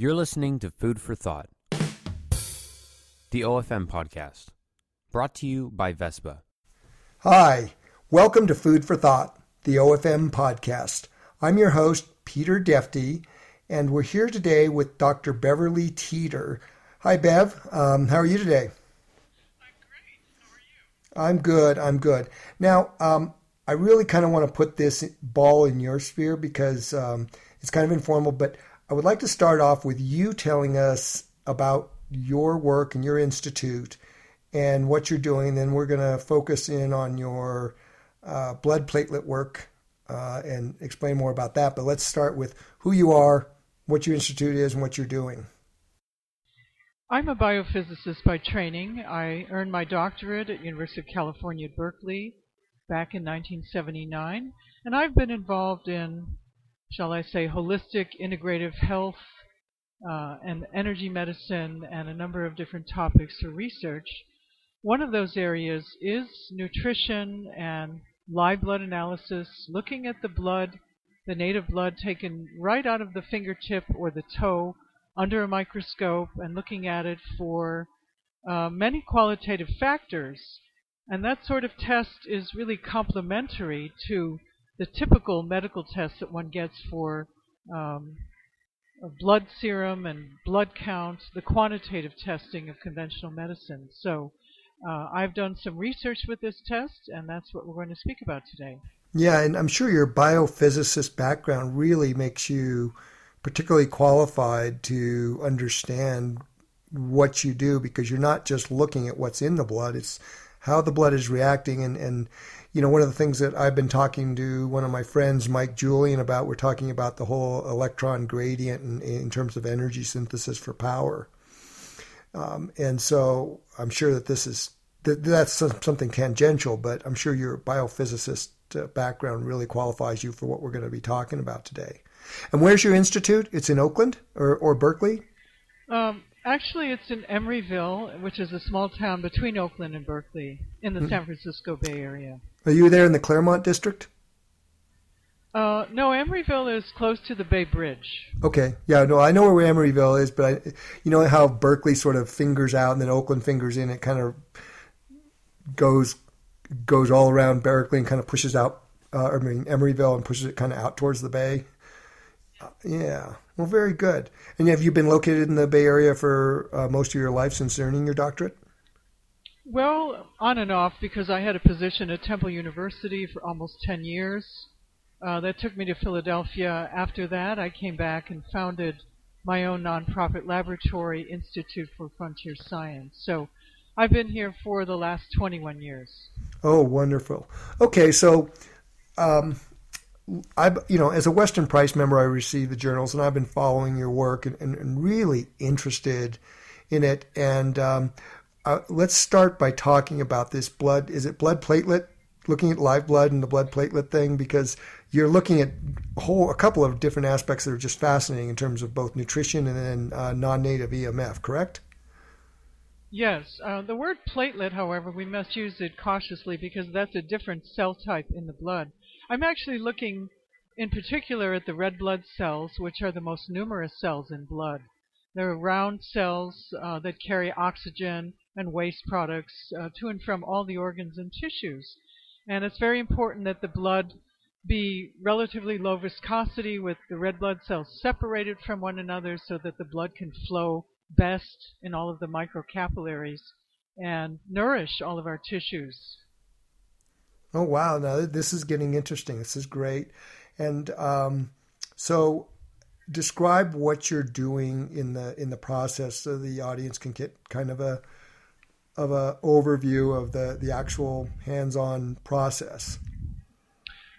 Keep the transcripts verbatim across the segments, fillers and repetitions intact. You're listening to Food for Thought, the O F M Podcast, brought to you by Vespa. Hi, welcome to Food for Thought, the O F M Podcast. I'm your host, Peter Defty, and we're here today with Doctor Beverly Teeter. Hi, Bev. Um, how are you today? I'm great. How are you? I'm good. I'm good. Now, um, I really kind of want to put this ball in your sphere because um, it's kind of informal, but I would like to start off with you telling us about your work and your institute and what you're doing. Then we're going to focus in on your uh, blood platelet work uh, and explain more about that. But let's start with who you are, what your institute is, and what you're doing. I'm a biophysicist by training. I earned my doctorate at University of California at Berkeley back in nineteen seventy-nine, and I've been involved in, shall I say, holistic, integrative health uh, and energy medicine and a number of different topics for research. One of those areas is nutrition and live blood analysis, looking at the blood, the native blood taken right out of the fingertip or the toe under a microscope and looking at it for uh, many qualitative factors. And that sort of test is really complementary to the typical medical tests that one gets for um, blood serum and blood counts, the quantitative testing of conventional medicine. So uh, I've done some research with this test, and that's what we're going to speak about today. Yeah, and I'm sure your biophysicist background really makes you particularly qualified to understand what you do, because you're not just looking at what's in the blood, it's how the blood is reacting. And, and you know, one of the things that I've been talking to one of my friends, Mike Julian, about, we're talking about the whole electron gradient in, in terms of energy synthesis for power. Um, and so I'm sure that this is, that, that's something tangential, but I'm sure your biophysicist background really qualifies you for what we're going to be talking about today. And where's your institute? It's in Oakland or, or Berkeley? Um. Actually, it's in Emeryville, which is a small town between Oakland and Berkeley in the San Francisco Bay Area. Are you there in the Claremont district? Uh, no, Emeryville is close to the Bay Bridge. Okay. Yeah, no, I know where Emeryville is, but I, you know how Berkeley sort of fingers out and then Oakland fingers in? It kind of goes goes all around Berkeley and kind of pushes out, uh, I mean, Emeryville, and pushes it kind of out towards the Bay. Uh, yeah. Well, very good. And have you been located in the Bay Area for uh, most of your life since earning your doctorate? Well, on and off, because I had a position at Temple University for almost ten years. Uh, that took me to Philadelphia. After that, I came back and founded my own nonprofit laboratory, Institute for Frontier Science. So I've been here for the last twenty-one years. Oh, wonderful. Okay, so Um, I, you know, as a Weston Price member, I received the journals, and I've been following your work and, and, and really interested in it. And um, uh, let's start by talking about this blood. Is it blood platelet? Looking at live blood and the blood platelet thing, because you're looking at a whole a couple of different aspects that are just fascinating in terms of both nutrition and then uh, non-native E M F. Correct? Yes. Uh, the word platelet, however, we must use it cautiously because that's a different cell type in the blood. I'm actually looking in particular at the red blood cells, which are the most numerous cells in blood. They're round cells uh, that carry oxygen and waste products uh, to and from all the organs and tissues. And it's very important that the blood be relatively low viscosity with the red blood cells separated from one another so that the blood can flow best in all of the microcapillaries and nourish all of our tissues. Oh, wow. Now, this is getting interesting. This is great. And um, so describe what you're doing in the in the process so the audience can get kind of a of a overview of the, the actual hands-on process.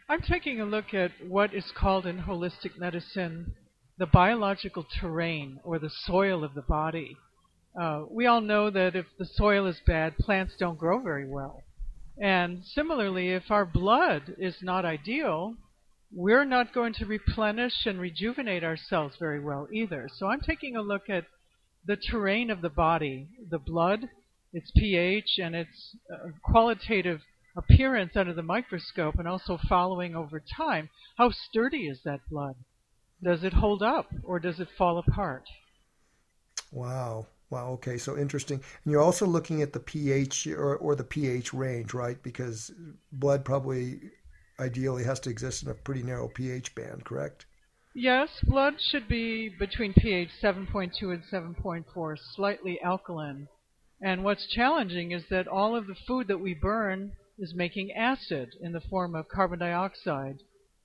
I'm taking a look at what is called in holistic medicine the biological terrain or the soil of the body. Uh, we all know that if the soil is bad, plants don't grow very well. And similarly, if our blood is not ideal, we're not going to replenish and rejuvenate ourselves very well either. So I'm taking a look at the terrain of the body, the blood, its pH, and its qualitative appearance under the microscope, and also following over time, how sturdy is that blood? Does it hold up or does it fall apart? Wow. Wow. Okay. So interesting. And you're also looking at the pH or, or the pH range, right? Because blood probably ideally has to exist in a pretty narrow pH band, correct? Yes. Blood should be between pH seven point two and seven point four, slightly alkaline. And what's challenging is that all of the food that we burn is making acid in the form of carbon dioxide,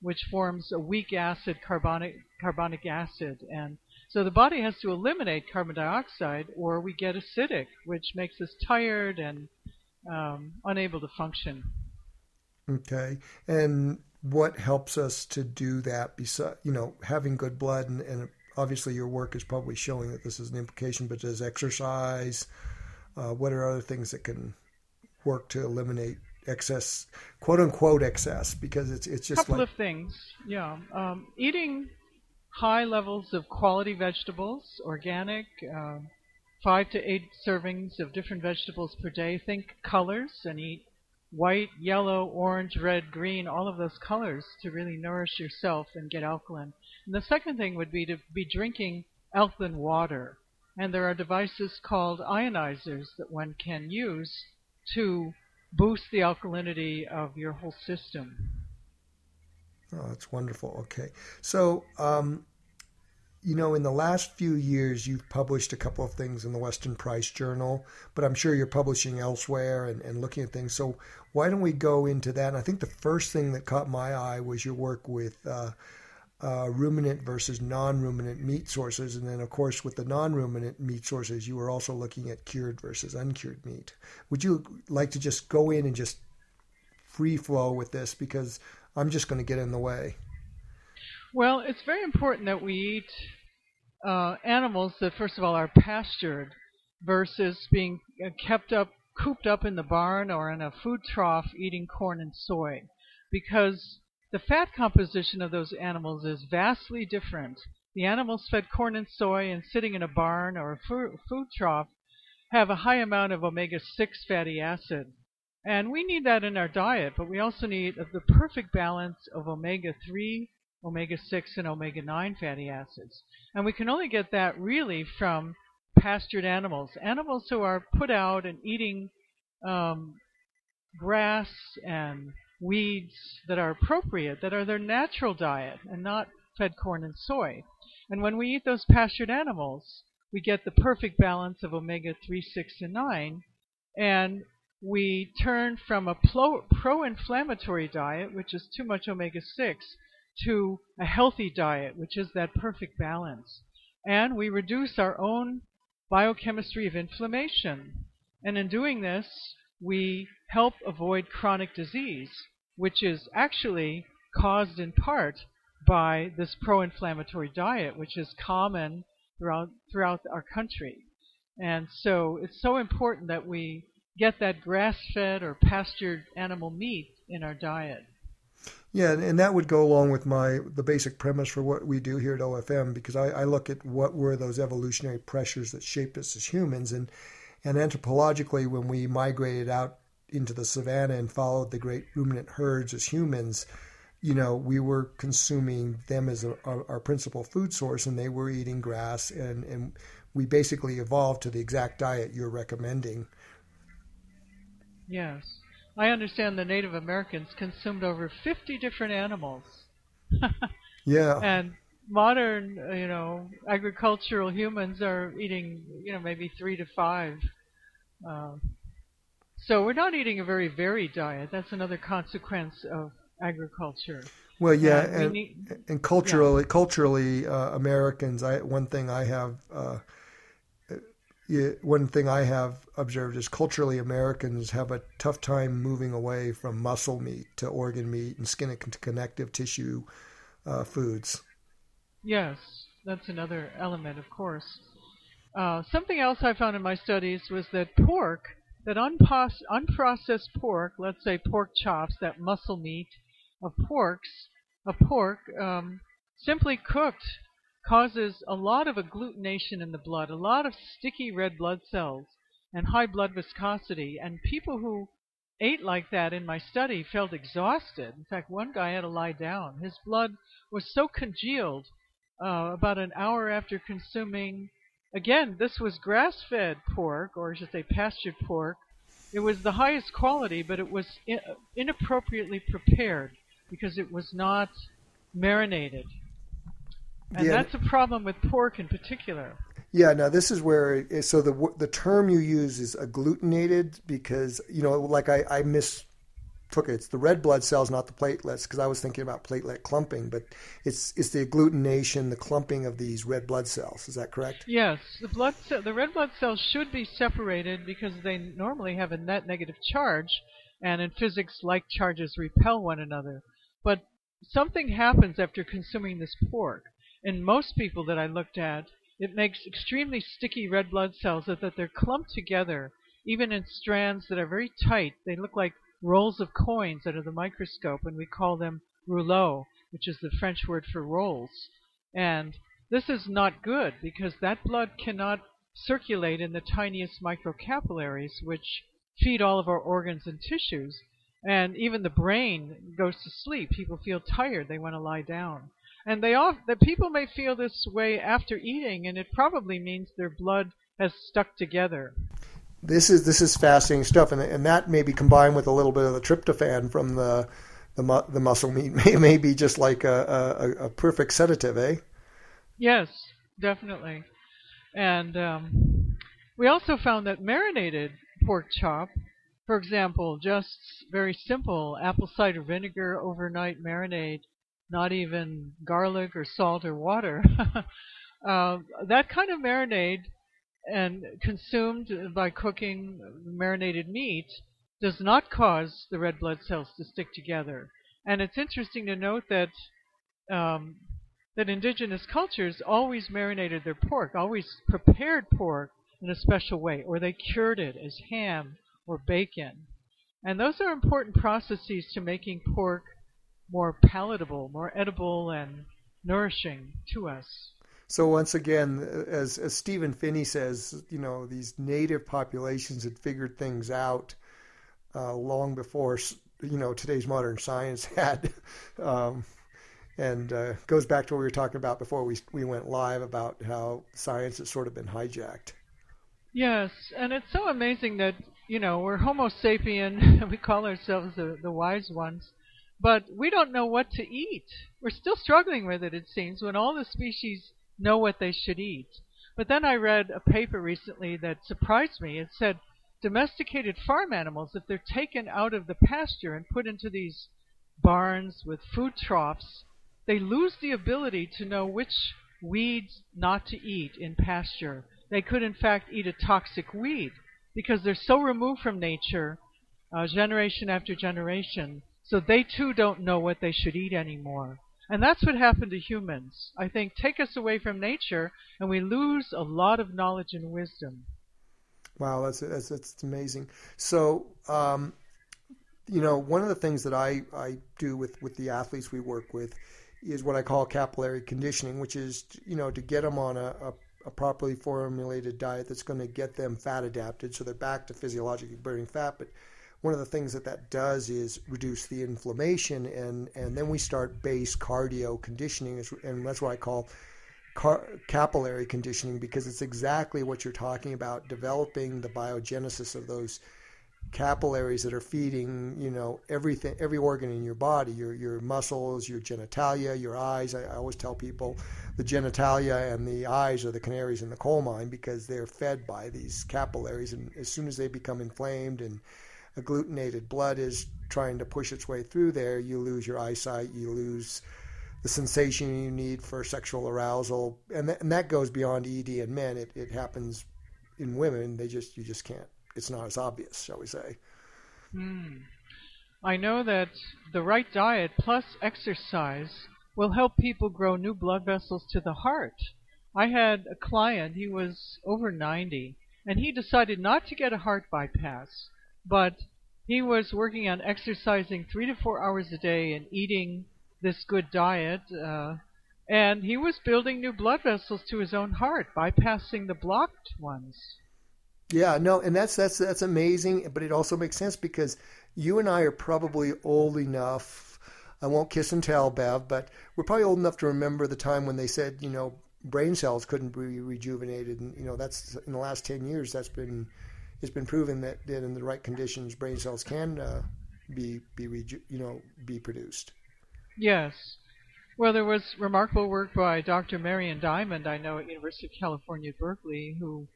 which forms a weak acid, carbonic, carbonic acid. And so the body has to eliminate carbon dioxide, or we get acidic, which makes us tired and um, unable to function. Okay. And what helps us to do that besides, you know, having good blood? And, and obviously your work is probably showing that this is an implication, but does exercise, uh, what are other things that can work to eliminate excess, quote unquote excess, because it's it's just a couple like... of things. Yeah, um, eating high levels of quality vegetables, organic, uh, five to eight servings of different vegetables per day. Think colors and eat white, yellow, orange, red, green, all of those colors to really nourish yourself and get alkaline. And the second thing would be to be drinking alkaline water. And there are devices called ionizers that one can use to boost the alkalinity of your whole system. Oh, that's wonderful. Okay. So, um, you know, in the last few years, you've published a couple of things in the Weston Price Journal, but I'm sure you're publishing elsewhere and, and looking at things. So why don't we go into that? And I think the first thing that caught my eye was your work with uh, uh, ruminant versus non-ruminant meat sources. And then, of course, with the non-ruminant meat sources, you were also looking at cured versus uncured meat. Would you like to just go in and just free flow with this? Because I'm just going to get in the way. Well, it's very important that we eat uh, animals that, first of all, are pastured versus being kept up, cooped up in the barn or in a food trough eating corn and soy, because the fat composition of those animals is vastly different. The animals fed corn and soy and sitting in a barn or a food trough have a high amount of omega six fatty acid. And we need that in our diet, but we also need the perfect balance of omega three, omega six, and omega nine fatty acids. And we can only get that really from pastured animals, animals who are put out and eating um, grass and weeds that are appropriate, that are their natural diet, and not fed corn and soy. And when we eat those pastured animals, we get the perfect balance of omega three, six, and nine, and we turn from a pro-inflammatory diet, which is too much omega six, to a healthy diet, which is that perfect balance. And we reduce our own biochemistry of inflammation. And in doing this, we help avoid chronic disease, which is actually caused in part by this pro-inflammatory diet, which is common throughout, throughout our country. And so it's so important that we get that grass-fed or pastured animal meat in our diet. Yeah, and that would go along with my the basic premise for what we do here at O F M, because I, I look at what were those evolutionary pressures that shaped us as humans. And, and anthropologically, when we migrated out into the savannah and followed the great ruminant herds as humans, you know, we were consuming them as a, our, our principal food source, and they were eating grass. And, and we basically evolved to the exact diet you're recommending. Yes. I understand the Native Americans consumed over fifty different animals. Yeah. And modern, you know, agricultural humans are eating, you know, maybe three to five. Uh, so we're not eating a very varied diet. That's another consequence of agriculture. Well, yeah, and, and, we need, and culturally, yeah. culturally, uh, Americans. I one thing I have. Uh, One thing I have observed is culturally Americans have a tough time moving away from muscle meat to organ meat and skin and connective tissue uh, foods. Yes, that's another element, of course. Uh, something else I found in my studies was that pork, that unpos- unprocessed pork, let's say pork chops, that muscle meat of porks, of pork, um, simply cooked causes a lot of agglutination in the blood, a lot of sticky red blood cells and high blood viscosity. And people who ate like that in my study felt exhausted. In fact, one guy had to lie down. His blood was so congealed uh, about an hour after consuming Again, this was grass-fed pork, or I should say pastured pork. It was the highest quality, but it was in- inappropriately prepared because it was not marinated. And yeah. That's a problem with pork in particular. Yeah, now this is where, so the the term you use is agglutinated because, you know, like I, I mistook it. It's the red blood cells, not the platelets, because I was thinking about platelet clumping, but it's it's the agglutination, the clumping of these red blood cells. Is that correct? Yes, the blood ce- the red blood cells should be separated because they normally have a net negative charge, and in physics, like charges repel one another. But something happens after consuming this pork. In most people that I looked at, it makes extremely sticky red blood cells that, that they're clumped together, even in strands that are very tight. They look like rolls of coins under the microscope, and we call them rouleaux, which is the French word for rolls. And this is not good because that blood cannot circulate in the tiniest microcapillaries, which feed all of our organs and tissues. And even the brain goes to sleep. People feel tired. They want to lie down. And they all, the people may feel this way after eating, and it probably means their blood has stuck together. This is this is fascinating stuff, and and that may be combined with a little bit of the tryptophan from the the, mu- the muscle meat may, may be just like a, a, a perfect sedative, eh? Yes, definitely. And um, we also found that marinated pork chop, for example, just very simple apple cider vinegar overnight marinade, not even garlic or salt or water. uh, that kind of marinade and consumed by cooking marinated meat does not cause the red blood cells to stick together. And it's interesting to note that um, that indigenous cultures always marinated their pork, always prepared pork in a special way, or they cured it as ham or bacon. And those are important processes to making pork more palatable, more edible, and nourishing to us. So once again, as, as Stephen Finney says, you know, these native populations had figured things out uh, long before, you know, today's modern science had. Um, and uh, goes back to what we were talking about before we we went live about how science has sort of been hijacked. Yes, and it's so amazing that, you know, we're Homo sapien, we call ourselves the, the wise ones, but we don't know what to eat. We're still struggling with it, it seems, when all the species know what they should eat. But then I read a paper recently that surprised me. It said domesticated farm animals, if they're taken out of the pasture and put into these barns with food troughs, they lose the ability to know which weeds not to eat in pasture. They could, in fact, eat a toxic weed because they're so removed from nature, uh, generation after generation. So they, too, don't know what they should eat anymore. And that's what happened to humans. I think take us away from nature, and we lose a lot of knowledge and wisdom. Wow, that's that's, that's amazing. So, um, you know, one of the things that I, I do with, with the athletes we work with is what I call capillary conditioning, which is, you know, to get them on a, a, a properly formulated diet that's going to get them fat adapted so they're back to physiologically burning fat, but one of the things that that does is reduce the inflammation, and, and then we start base cardio conditioning, and that's what I call car, capillary conditioning, because it's exactly what you're talking about, developing the biogenesis of those capillaries that are feeding, you know, everything, every organ in your body, your your muscles, your genitalia, your eyes. I, I always tell people the genitalia and the eyes are the canaries in the coal mine because they're fed by these capillaries, and as soon as they become inflamed and agglutinated blood is trying to push its way through there, you lose your eyesight, you lose the sensation you need for sexual arousal, and, th- and that goes beyond E D in men. It, it happens in women. They just you just can't. It's not as obvious, shall we say. Mm. I know that the right diet plus exercise will help people grow new blood vessels to the heart. I had a client, he was over ninety, and he decided not to get a heart bypass, but he was working on exercising three to four hours a day and eating this good diet. Uh, and he was building new blood vessels to his own heart, bypassing the blocked ones. Yeah, no, and that's that's that's amazing. But it also makes sense because you and I are probably old enough. I won't kiss and tell, Bev, but we're probably old enough to remember the time when they said, you know, brain cells couldn't be rejuvenated. And, you know, that's in the last ten years, that's been, it's been proven that, that in the right conditions, brain cells can uh, be, be reju- you know, be produced. Yes. Well, there was remarkable work by Doctor Marion Diamond, I know, at University of California at Berkeley, who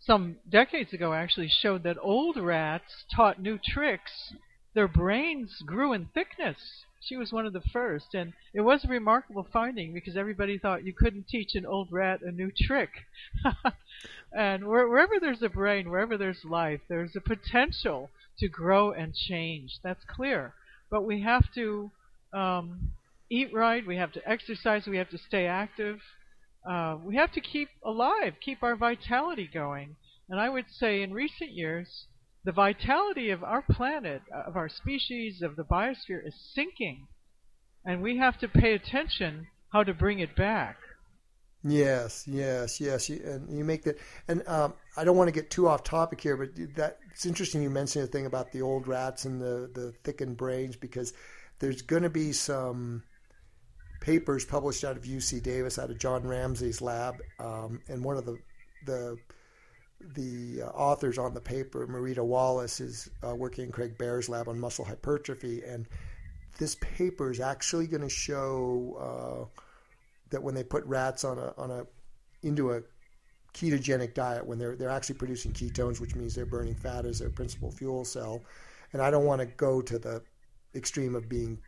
some decades ago actually showed that old rats taught new tricks. Their brains grew in thickness. She was one of the first, and it was a remarkable finding because everybody thought you couldn't teach an old rat a new trick. And wherever there's a brain, wherever there's life, there's a potential to grow and change. That's clear. But we have to um, eat right. We have to exercise. We have to stay active. Uh, we have to keep alive, keep our vitality going. And I would say in recent years, the vitality of our planet, of our species, of the biosphere is sinking, and we have to pay attention how to bring it back. Yes, yes, yes. You, and you make that. And um, I don't want to get too off topic here, but that it's interesting you mentioned the thing about the old rats and the, the thickened brains, because there's going to be some papers published out of U C Davis, out of John Ramsey's lab, um, and one of the the The uh, authors on the paper, Marita Wallace, is uh, working in Craig Baer's lab on muscle hypertrophy, and this paper is actually going to show uh, that when they put rats on a on a into a ketogenic diet, when they're they're actually producing ketones, which means they're burning fat as their principal fuel cell. And I don't want to go to the extreme of being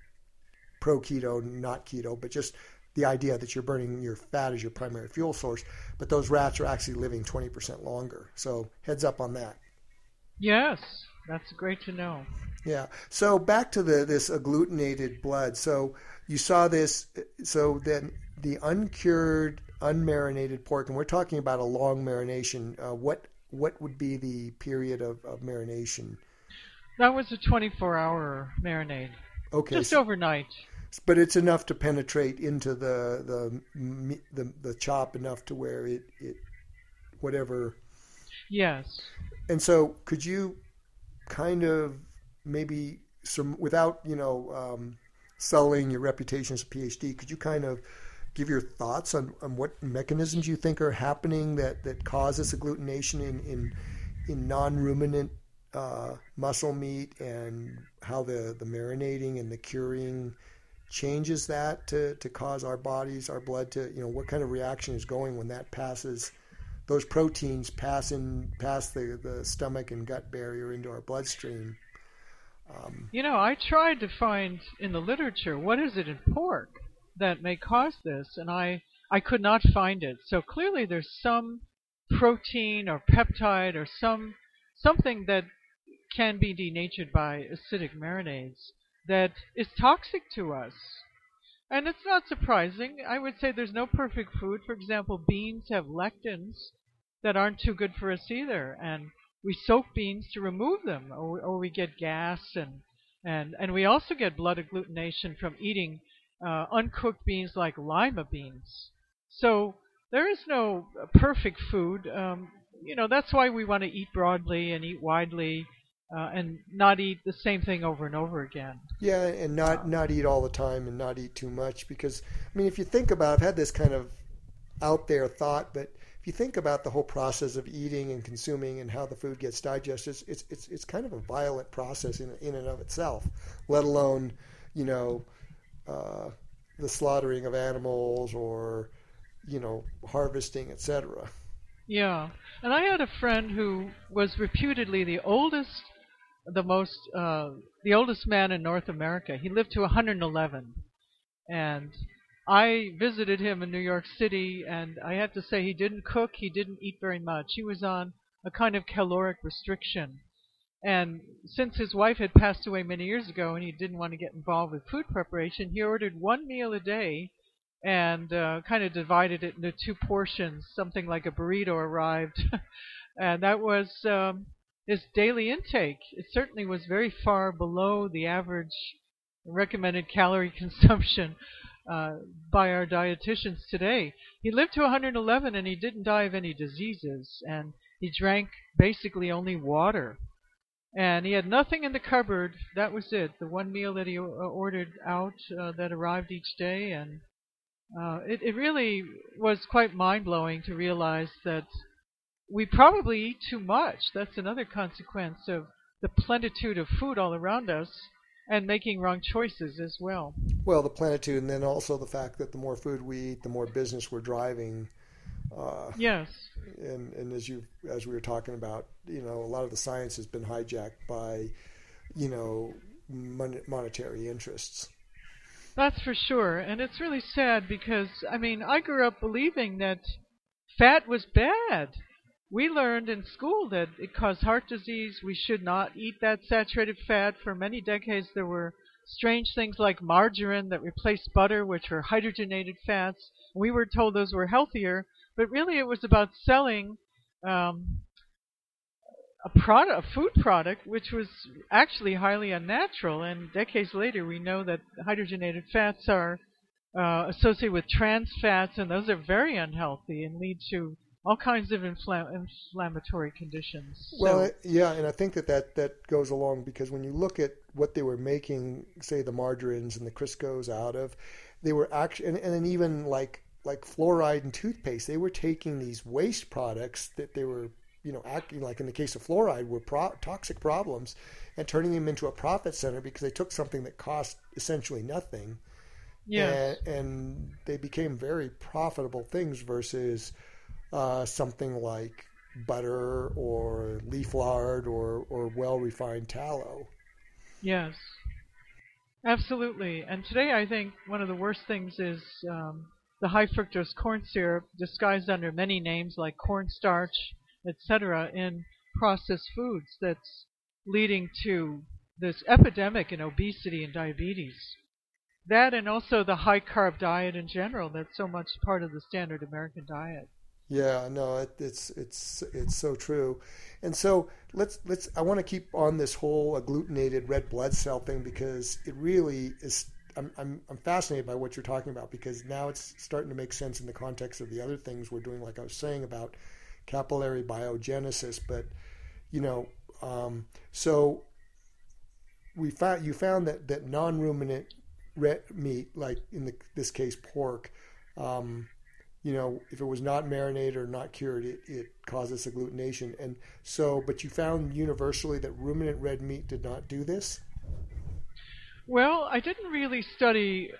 pro keto, not keto, but just the idea that you're burning your fat as your primary fuel source, but those rats are actually living twenty percent longer. So heads up on that. Yes, that's great to know. Yeah. So back to the this agglutinated blood. So you saw this, so then the uncured, unmarinated pork, and we're talking about a long marination. Uh, what what would be the period of, of marination? That was a twenty-four hour marinade. Okay. Just so- overnight. But it's enough to penetrate into the the the, the chop enough to where it, it whatever. Yes. And so, could you kind of maybe some without you know um, selling your reputation as a P H D? Could you kind of give your thoughts on, on what mechanisms you think are happening that, that cause this agglutination in in, in non-ruminant uh, muscle meat, and how the, the marinating and the curing changes that to, to cause our bodies, our blood to, you know, what kind of reaction is going when that passes, those proteins pass in, pass the, the stomach and gut barrier into our bloodstream. Um, you know, I tried to find in the literature, what is it in pork that may cause this? And I, I could not find it. So clearly there's some protein or peptide or some something that can be denatured by acidic marinades that is toxic to us. And it's not surprising. I would say there's no perfect food. For example, beans have lectins that aren't too good for us either, and we soak beans to remove them, or, or we get gas, and, and, and we also get blood agglutination from eating uh, uncooked beans like lima beans. So there is no perfect food. Um, you know, that's why we want to eat broadly and eat widely, Uh, and not eat the same thing over and over again. Yeah, and not, not eat all the time and not eat too much, because, I mean, if you think about, I've had this kind of out there thought, but if you think about the whole process of eating and consuming and how the food gets digested, it's it's it's, it's kind of a violent process in, in and of itself, let alone, you know, uh, the slaughtering of animals or, you know, harvesting, et cetera. Yeah, and I had a friend who was reputedly the oldest the most uh, the oldest man in North America. He lived to one hundred eleven, and I visited him in New York City, and I have to say he didn't cook, he didn't eat very much. He was on a kind of caloric restriction, and since his wife had passed away many years ago and he didn't want to get involved with food preparation, he ordered one meal a day and uh, kind of divided it into two portions. Something like a burrito arrived, and that was... Um, His daily intake. It certainly was very far below the average recommended calorie consumption uh, by our dietitians today. He lived to one hundred eleven, and he didn't die of any diseases, and he drank basically only water. And he had nothing in the cupboard. That was it, the one meal that he ordered out uh, that arrived each day, and Uh, it, it really was quite mind-blowing to realize that we probably eat too much. That's another consequence of the plenitude of food all around us and making wrong choices as well. Well, the plenitude, and then also the fact that the more food we eat, the more business we're driving. Uh, yes. And, and as you as we were talking about, you know, a lot of the science has been hijacked by, you know, mon- monetary interests. That's for sure. And it's really sad because, I mean, I grew up believing that fat was bad. We learned in school that it caused heart disease. We should not eat that saturated fat. For many decades, there were strange things like margarine that replaced butter, which were hydrogenated fats. We were told those were healthier, but really it was about selling um, a product, a food product, which was actually highly unnatural. And decades later, we know that hydrogenated fats are uh, associated with trans fats, and those are very unhealthy and lead to all kinds of infl- inflammatory conditions. Well, so, yeah, and I think that, that that goes along because when you look at what they were making, say, the margarines and the Criscos out of, they were actually, and, and then even like like fluoride and toothpaste, they were taking these waste products that they were, you know, acting like in the case of fluoride were pro- toxic problems and turning them into a profit center because they took something that cost essentially nothing. Yeah. And, and they became very profitable things versus Uh, something like butter or leaf lard or, or well-refined tallow. Yes, absolutely. And today I think one of the worst things is um, the high fructose corn syrup disguised under many names like cornstarch, et cetera, in processed foods that's leading to this epidemic in obesity and diabetes. That and also the high-carb diet in general that's so much part of the standard American diet. Yeah, no, it, it's it's it's so true, and so let's let's. I want to keep on this whole agglutinated red blood cell thing because it really is. I'm I'm I'm fascinated by what you're talking about because now it's starting to make sense in the context of the other things we're doing. Like I was saying about capillary biogenesis, but you know, um, so we found you found that that non-ruminant red meat, like in the, this case pork. Um, You know, if it was not marinated or not cured, it, it causes agglutination. And so, but you found universally that ruminant red meat did not do this? Well, I didn't really study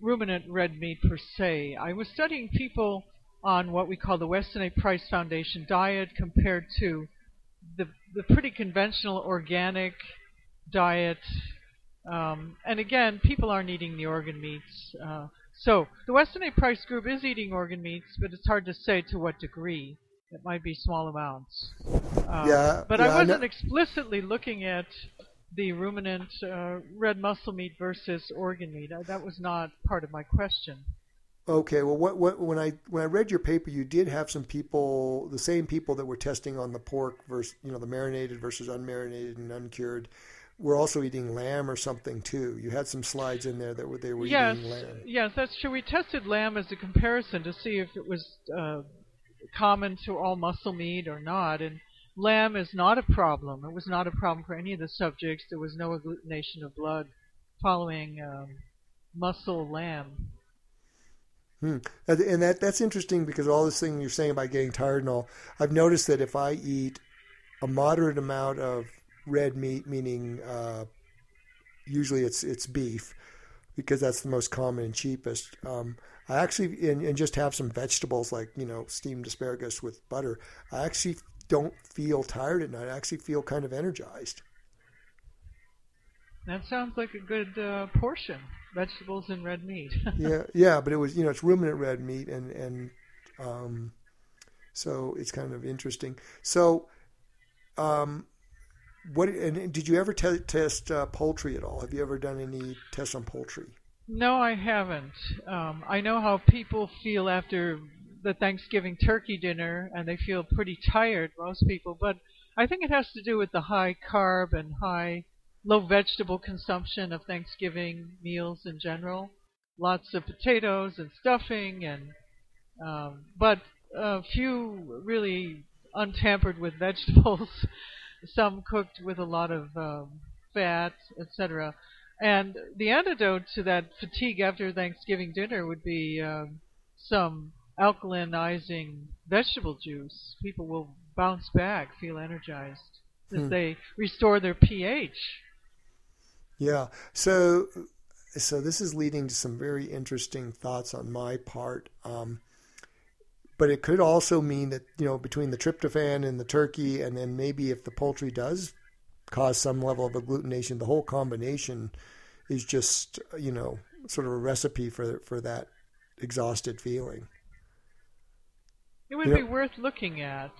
ruminant red meat per se. I was studying people on what we call the Weston A. Price Foundation diet compared to the, the pretty conventional organic diet. Um, and again, people aren't eating the organ meats. Uh, So the Weston A. Price group is eating organ meats, but it's hard to say to what degree. It might be small amounts. Um, yeah, but yeah, I wasn't I know. explicitly looking at the ruminant uh, red muscle meat versus organ meat. I, that was not part of my question. Okay. Well, what, what, when I when I read your paper, you did have some people, the same people that were testing on the pork versus, you know, the marinated versus unmarinated and uncured. We're also eating lamb or something, too. You had some slides in there that were, they were yes, eating lamb. Yes, that's true. We tested lamb as a comparison to see if it was uh, common to all muscle meat or not. And lamb is not a problem. It was not a problem for any of the subjects. There was no agglutination of blood following um, muscle lamb. Hmm. And that that's interesting because all this thing you're saying about getting tired and all, I've noticed that if I eat a moderate amount of red meat, meaning uh, usually it's it's beef, because that's the most common and cheapest. Um, I actually and, and just have some vegetables like, you know, steamed asparagus with butter. I actually don't feel tired at night. I actually feel kind of energized. That sounds like a good uh, portion: vegetables and red meat. yeah, yeah, but it was you know it's ruminant red meat, and and um, so it's kind of interesting. So. Um, What and did you ever te- test uh, poultry at all? Have you ever done any tests on poultry? No, I haven't. Um, I know how people feel after the Thanksgiving turkey dinner, and they feel pretty tired, most people. But I think it has to do with the high carb and high, low vegetable consumption of Thanksgiving meals in general. Lots of potatoes and stuffing, and um, but a few really untampered with vegetables. Some cooked with a lot of um, fat, et cetera. And the antidote to that fatigue after Thanksgiving dinner would be um, some alkalinizing vegetable juice. People will bounce back, feel energized as hmm. they restore their pH. Yeah. So, so this is leading to some very interesting thoughts on my part. Um, but it could also mean that, you know, between the tryptophan and the turkey, and then maybe if the poultry does cause some level of agglutination, the whole combination is just, you know, sort of a recipe for for that exhausted feeling. It would you know, be worth looking at.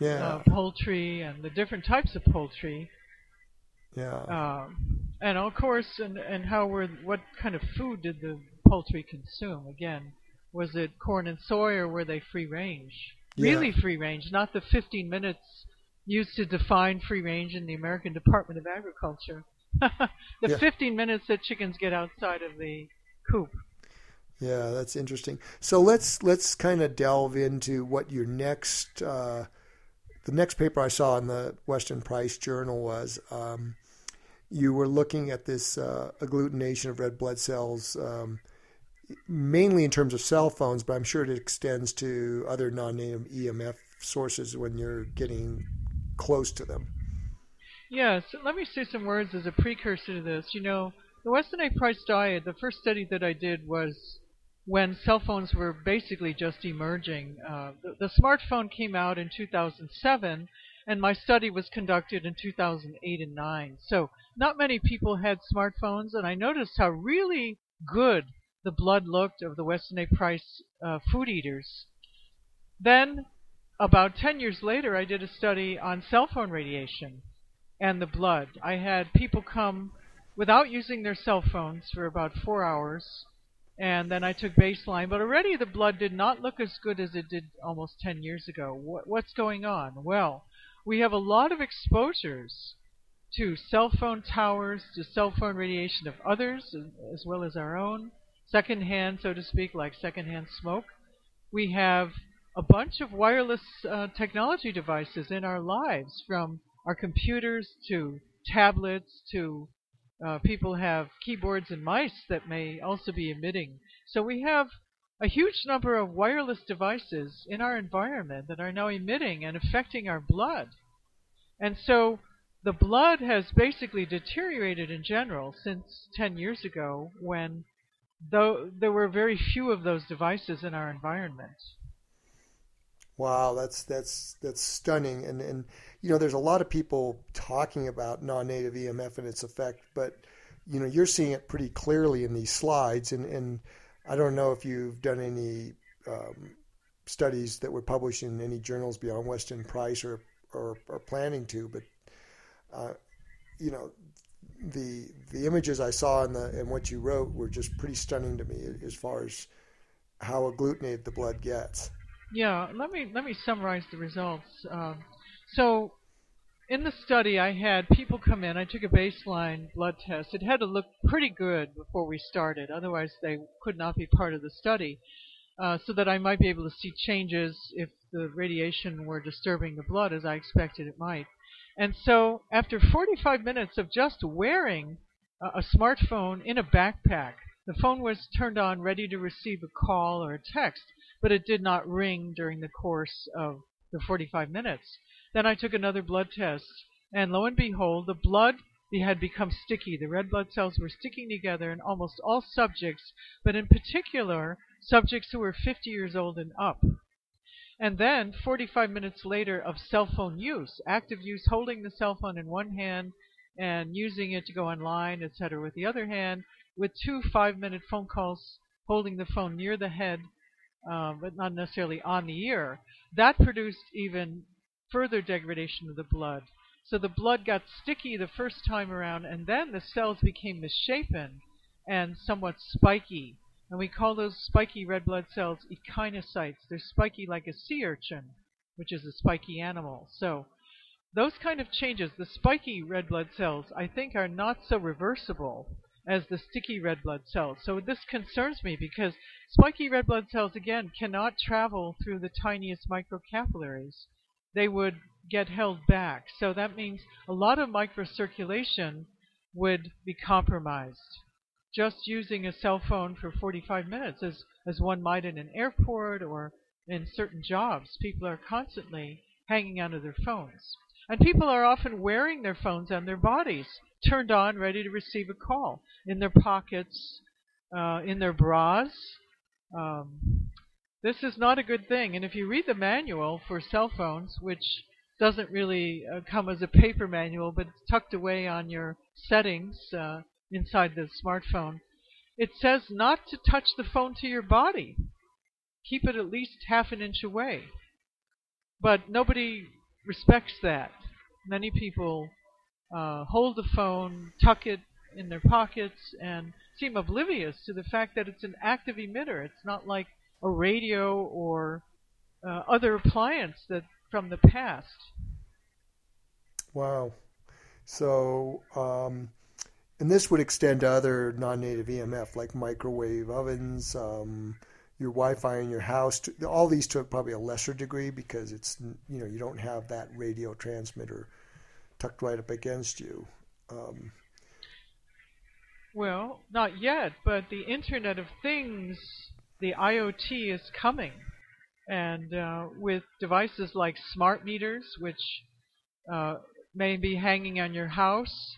Yeah. Uh, poultry and the different types of poultry. Yeah. Um, and of course, and and how were what kind of food did the poultry consume? Again, was it corn and soy, or were they free range? Yeah. Really free range, not the fifteen minutes used to define free range in the American Department of Agriculture. the yeah. fifteen minutes that chickens get outside of the coop. Yeah, that's interesting. So let's let's kind of delve into what your next, uh, the next paper I saw in the Weston Price Journal was. Um, you were looking at this uh, agglutination of red blood cells, um, mainly in terms of cell phones, but I'm sure it extends to other non-native E M F sources when you're getting close to them. Yes, yeah, so let me say some words as a precursor to this. You know, the Weston A. Price diet, the first study that I did was when cell phones were basically just emerging. Uh, the, the smartphone came out in two thousand seven, and my study was conducted in two thousand eight and nine. So not many people had smartphones, and I noticed how really good the blood looked of the Weston A. Price uh, food eaters. Then about ten years later, I did a study on cell phone radiation and the blood. I had people come without using their cell phones for about four hours, and then I took baseline, but already the blood did not look as good as it did almost ten years ago. What's going on? Well, we have a lot of exposures to cell phone towers, to cell phone radiation of others, as well as our own, secondhand, so to speak, like secondhand smoke. We have a bunch of wireless uh, technology devices in our lives, from our computers to tablets to uh, people have keyboards and mice that may also be emitting. So we have a huge number of wireless devices in our environment that are now emitting and affecting our blood. And so the blood has basically deteriorated in general since ten years ago, when though there were very few of those devices in our environment. Wow, that's that's that's stunning, and and you know, there's a lot of people talking about non-native E M F and its effect, but you know, you're seeing it pretty clearly in these slides, and and I don't know if you've done any um, studies that were published in any journals beyond Weston Price, or or are planning to, but uh, you know, the the images I saw and the and what you wrote were just pretty stunning to me as far as how agglutinated the blood gets. Yeah, let me let me summarize the results. Um, so in the study, I had people come in. I took a baseline blood test. It had to look pretty good before we started. Otherwise, they could not be part of the study, uh, so that I might be able to see changes if the radiation were disturbing the blood, as I expected it might. And so after forty-five minutes of just wearing a, a smartphone in a backpack, the phone was turned on, ready to receive a call or a text, but it did not ring during the course of the forty-five minutes. Then I took another blood test, and lo and behold, the blood had become sticky. The red blood cells were sticking together in almost all subjects, but in particular, subjects who were fifty years old and up. And then, forty-five minutes later of cell phone use, active use, holding the cell phone in one hand and using it to go online, et cetera, with the other hand, with two five-minute phone calls, holding the phone near the head, Uh, but not necessarily on the ear, that produced even further degradation of the blood. So the blood got sticky the first time around, and then the cells became misshapen and somewhat spiky. And we call those spiky red blood cells echinocytes. They're spiky like a sea urchin, which is a spiky animal. So those kind of changes, the spiky red blood cells, I think are not so reversible as the sticky red blood cells. So this concerns me because spiky red blood cells, again, cannot travel through the tiniest microcapillaries. They would get held back. So that means a lot of microcirculation would be compromised. Just using a cell phone for forty-five minutes, as, as one might in an airport or in certain jobs, people are constantly hanging out of their phones. And people are often wearing their phones on their bodies, turned on, ready to receive a call, in their pockets, uh, in their bras. Um, this is not a good thing. And if you read the manual for cell phones, which doesn't really uh, come as a paper manual, but it's tucked away on your settings uh, inside the smartphone, it says not to touch the phone to your body. Keep it at least half an inch away. But nobody respects that. Many people uh, hold the phone, tuck it in their pockets, and seem oblivious to the fact that it's an active emitter. It's not like a radio or uh, other appliance that from the past. Wow. So, um, and this would extend to other non-native E M F, like microwave ovens, um, your Wi-Fi in your house. All these took probably a lesser degree because it's, you know, you don't have that radio transmitter tucked right up against you. Um, well, not yet, but the Internet of Things, the I O T, is coming. And uh, with devices like smart meters, which uh, may be hanging on your house,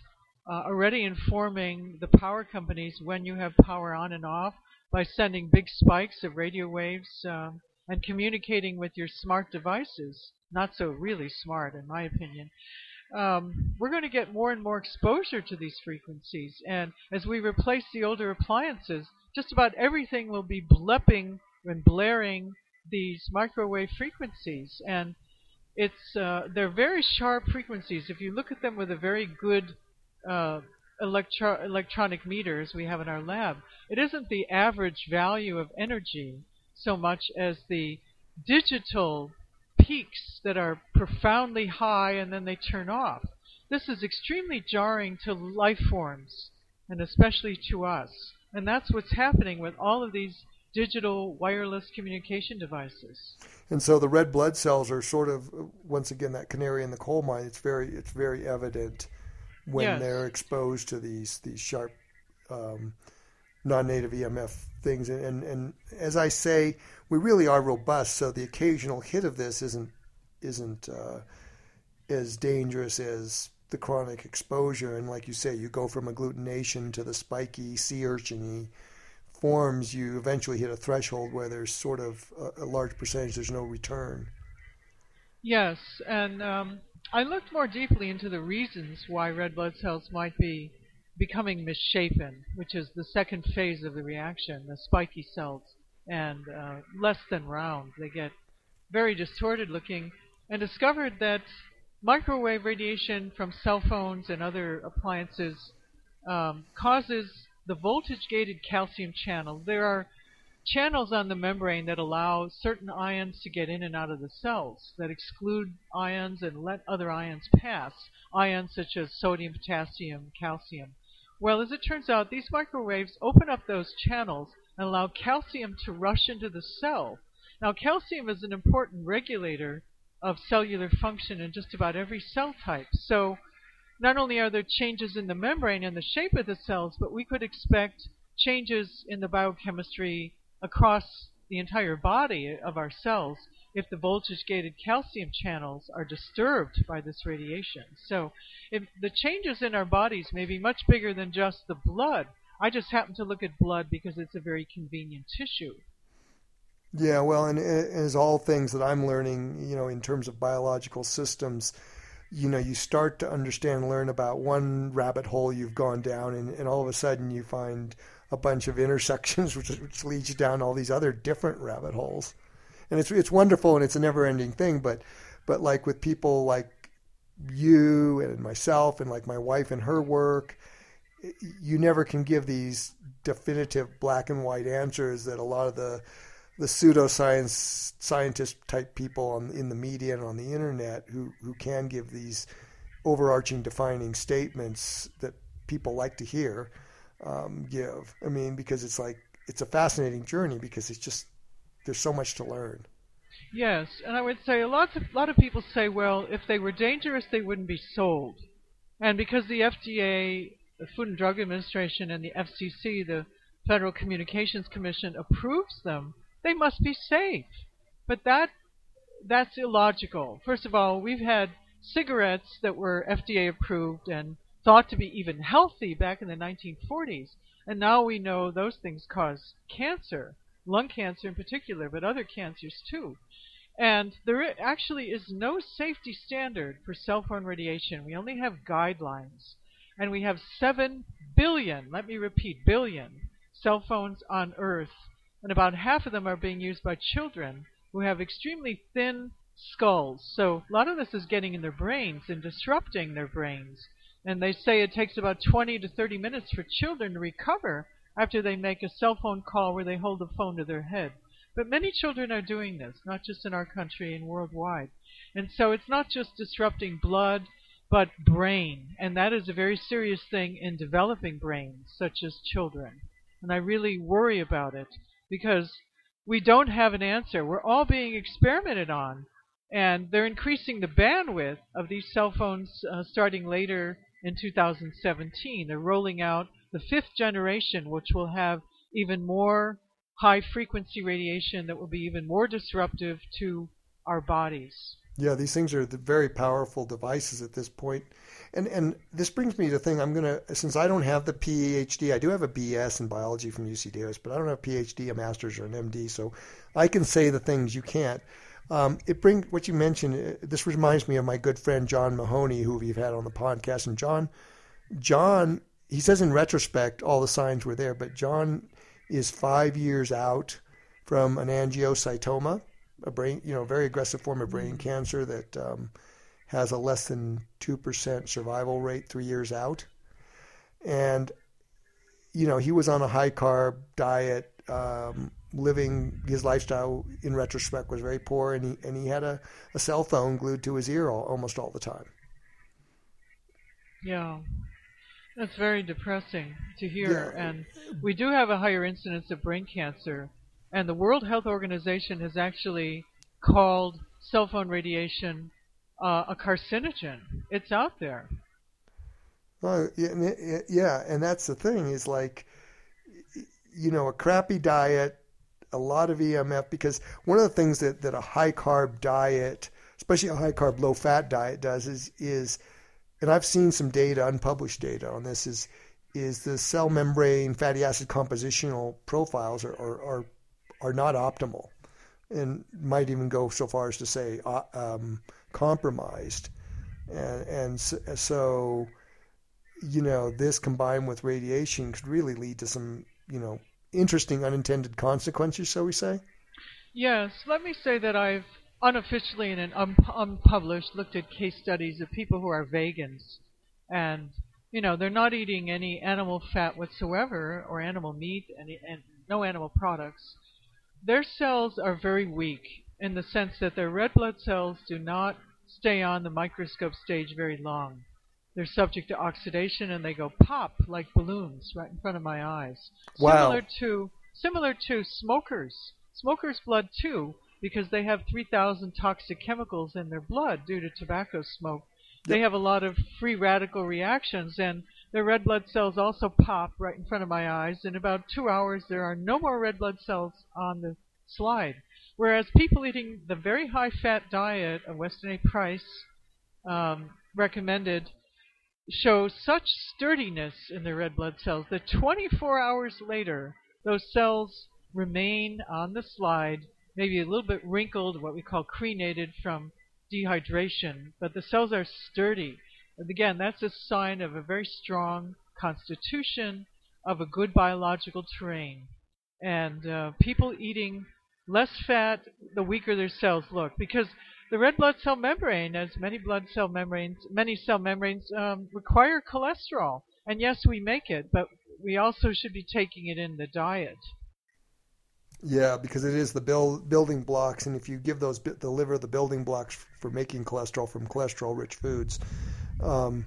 uh, already informing the power companies when you have power on and off, by sending big spikes of radio waves um, and communicating with your smart devices, not so really smart in my opinion, um, we're going to get more and more exposure to these frequencies. And as we replace the older appliances, just about everything will be blepping and blaring these microwave frequencies. And it's uh, they're very sharp frequencies. If you look at them with a very good uh, Electro- electronic meters we have in our lab, it isn't the average value of energy so much as the digital peaks that are profoundly high and then they turn off. This is extremely jarring to life forms and especially to us. And that's what's happening with all of these digital wireless communication devices. And so the red blood cells are sort of, once again, that canary in the coal mine. It's very, it's very evident when yes. they're exposed to these these sharp um, non-native E M F things. And, and and as I say, we really are robust, so the occasional hit of this isn't isn't uh, as dangerous as the chronic exposure. And like you say, you go from agglutination to the spiky, sea urchin-y forms. You eventually hit a threshold where there's sort of a, a large percentage, there's no return. Yes, and Um... I looked more deeply into the reasons why red blood cells might be becoming misshapen, which is the second phase of the reaction, the spiky cells, and uh, less than round. They get very distorted looking, and discovered that microwave radiation from cell phones and other appliances um, causes the voltage-gated calcium channel. There are channels on the membrane that allow certain ions to get in and out of the cells, that exclude ions and let other ions pass, ions such as sodium, potassium, calcium. Well, as it turns out, these microwaves open up those channels and allow calcium to rush into the cell. Now, calcium is an important regulator of cellular function in just about every cell type. So not only are there changes in the membrane and the shape of the cells, but we could expect changes in the biochemistry across the entire body of our cells if the voltage-gated calcium channels are disturbed by this radiation. So if the changes in our bodies may be much bigger than just the blood. I just happen to look at blood because it's a very convenient tissue. Yeah, well, and as all things that I'm learning, you know, in terms of biological systems, you know, you start to understand, learn about one rabbit hole you've gone down, and, and all of a sudden you find a bunch of intersections, which, which leads you down all these other different rabbit holes. And it's it's wonderful, and it's a never-ending thing, but but like with people like you and myself and like my wife and her work, you never can give these definitive black and white answers that a lot of the the pseudoscience scientist-type people on, in the media and on the Internet who, who can give these overarching defining statements that people like to hear. Um, give. I mean, because it's like, it's a fascinating journey because it's just, there's so much to learn. Yes, and I would say a lot of, lot of people say, well, if they were dangerous, they wouldn't be sold. And because the F D A the Food and Drug Administration and the F C C, the Federal Communications Commission, approves them, they must be safe. But that that's illogical. First of all, we've had cigarettes that were F D A approved and thought to be even healthy back in the nineteen forties, and now we know those things cause cancer, lung cancer in particular, but other cancers too. And there actually is no safety standard for cell phone radiation. We only have guidelines. And we have seven billion, let me repeat, billion cell phones on Earth, and about half of them are being used by children who have extremely thin skulls. So a lot of this is getting in their brains and disrupting their brains. And they say it takes about twenty to thirty minutes for children to recover after they make a cell phone call where they hold the phone to their head. But many children are doing this, not just in our country and worldwide. And so it's not just disrupting blood, but brain. And that is a very serious thing in developing brains, such as children. And I really worry about it because we don't have an answer. We're all being experimented on. And they're increasing the bandwidth of these cell phones uh, starting later in two thousand seventeen. They're rolling out the fifth generation, which will have even more high-frequency radiation that will be even more disruptive to our bodies. Yeah, these things are the very powerful devices at this point. And and this brings me to the thing I'm going to, since I don't have the PhD, I do have a B S in biology from U C Davis, but I don't have a PhD, a master's, or an M D, so I can say the things you can't. Um, it brings what you mentioned. This reminds me of my good friend John Mahoney, who we've had on the podcast. And John, John, he says in retrospect all the signs were there, but John is five years out from an angiocytoma, a brain, you know, very aggressive form of brain cancer that um, has a less than two percent survival rate three years out. And you know, he was on a high carb diet. Um, living his lifestyle in retrospect was very poor, and he, and he had a, a cell phone glued to his ear all, almost all the time. Yeah, that's very depressing to hear. Yeah. And we do have a higher incidence of brain cancer, and the World Health Organization has actually called cell phone radiation uh, a carcinogen. It's out there. Well, yeah, and that's the thing is like, you know, a crappy diet, a lot of E M F, because one of the things that, that a high-carb diet, especially a high-carb, low-fat diet does is, is, and I've seen some data, unpublished data on this, is is the cell membrane fatty acid compositional profiles are are, are, are not optimal and might even go so far as to say uh, um, compromised. And, and so, so, you know, this combined with radiation could really lead to some, you know, interesting unintended consequences, shall we say? Yes. Let me say that I've unofficially and un- unpublished looked at case studies of people who are vegans. And, you know, they're not eating any animal fat whatsoever or animal meat and, and no animal products. Their cells are very weak in the sense that their red blood cells do not stay on the microscope stage very long. They're subject to oxidation, and they go pop like balloons right in front of my eyes. Wow. Similar to, similar to smokers. Smokers' blood, too, because they have three thousand toxic chemicals in their blood due to tobacco smoke. Yep. They have a lot of free radical reactions, and their red blood cells also pop right in front of my eyes. In about two hours, there are no more red blood cells on the slide. Whereas people eating the very high-fat diet of Weston A. Price um, recommended show such sturdiness in their red blood cells that twenty-four hours later, those cells remain on the slide, maybe a little bit wrinkled, what we call crenated from dehydration, but the cells are sturdy. And again, that's a sign of a very strong constitution, of a good biological terrain. And uh, people eating less fat, the weaker their cells look, because the red blood cell membrane, as many blood cell membranes, many cell membranes um, require cholesterol. And yes, we make it, but we also should be taking it in the diet. Yeah, because it is the build, building blocks, and if you give those the liver the building blocks for making cholesterol from cholesterol-rich foods, um,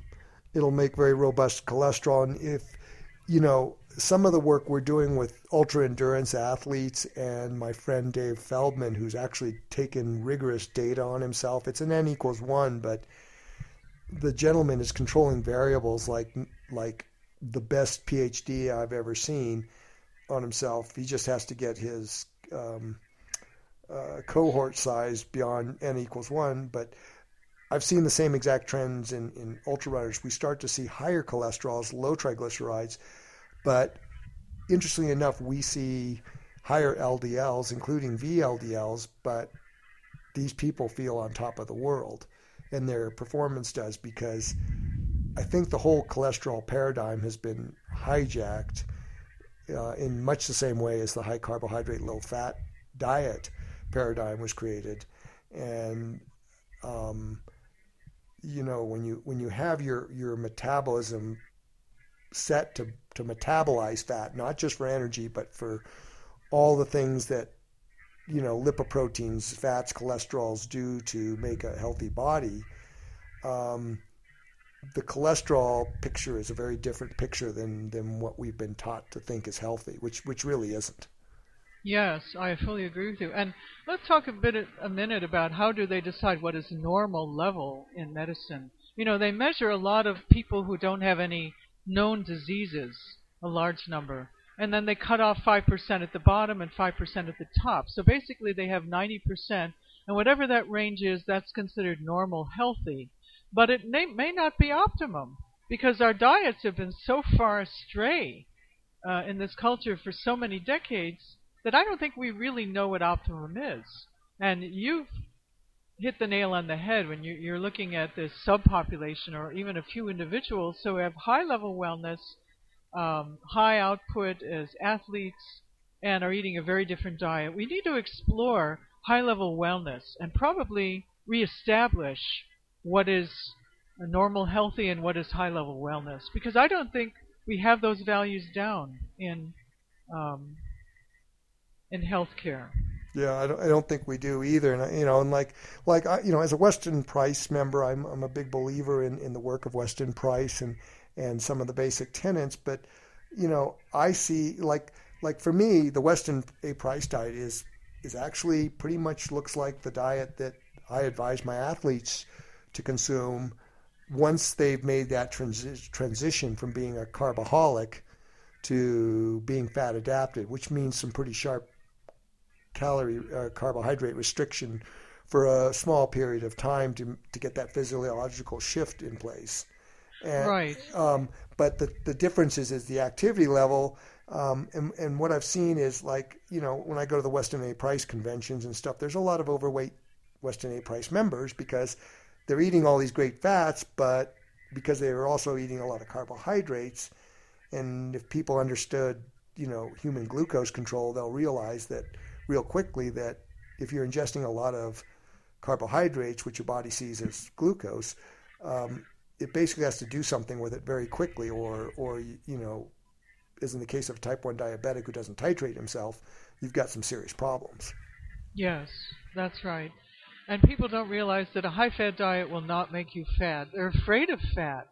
it'll make very robust cholesterol. And if you know some of the work we're doing with ultra endurance athletes and my friend Dave Feldman, who's actually taken rigorous data on himself. It's an N equals one, but the gentleman is controlling variables like like the best PhD I've ever seen on himself. He just has to get his um, uh, cohort size beyond n equals one. But I've seen the same exact trends in, in ultra runners. We start to see higher cholesterols, low triglycerides, but interestingly enough, we see higher L D Ls, including V L D Ls, but these people feel on top of the world, and their performance does, because I think the whole cholesterol paradigm has been hijacked uh, in much the same way as the high carbohydrate, low fat diet paradigm was created. And um, you know, when you when you have your your metabolism set to to metabolize fat, not just for energy, but for all the things that, you know, lipoproteins, fats, cholesterols do to make a healthy body, um, the cholesterol picture is a very different picture than, than what we've been taught to think is healthy, which which really isn't. Yes, I fully agree with you. And let's talk a bit a minute about how do they decide what is normal level in medicine. You know, they measure a lot of people who don't have any known diseases, a large number. And then they cut off five percent at the bottom and five percent at the top. So basically they have ninety percent, and whatever that range is, that's considered normal healthy. But it may, may not be optimum, because our diets have been so far astray uh, in this culture for so many decades that I don't think we really know what optimum is. And you've hit the nail on the head when you, you're looking at this subpopulation or even a few individuals who have high-level wellness, Um, high output as athletes, and are eating a very different diet. We need to explore high-level wellness and probably reestablish what is normal healthy and what is high-level wellness, because I don't think we have those values down in um, in healthcare. Yeah, I don't, I don't think we do either. And you know, and like like I, you know, as a Weston Price member, I'm I'm a big believer in, in the work of Weston Price and. and some of the basic tenets, but, you know, I see, like, like for me, the Weston A. Price diet is is actually pretty much looks like the diet that I advise my athletes to consume once they've made that transi- transition from being a carboholic to being fat adapted, which means some pretty sharp calorie uh, carbohydrate restriction for a small period of time to to get that physiological shift in place. And, right. Um, but the, the difference is, is the activity level. Um, and, and what I've seen is, like, you know, when I go to the Weston A. Price conventions and stuff, there's a lot of overweight Weston A. Price members because they're eating all these great fats, but because they are also eating a lot of carbohydrates. And if people understood, you know, human glucose control, they'll realize that real quickly that if you're ingesting a lot of carbohydrates, which your body sees as glucose, um, it basically has to do something with it very quickly, or, or you know, as in the case of a type one diabetic who doesn't titrate himself, you've got some serious problems. Yes, that's right. And people don't realize that a high-fat diet will not make you fat. They're afraid of fat.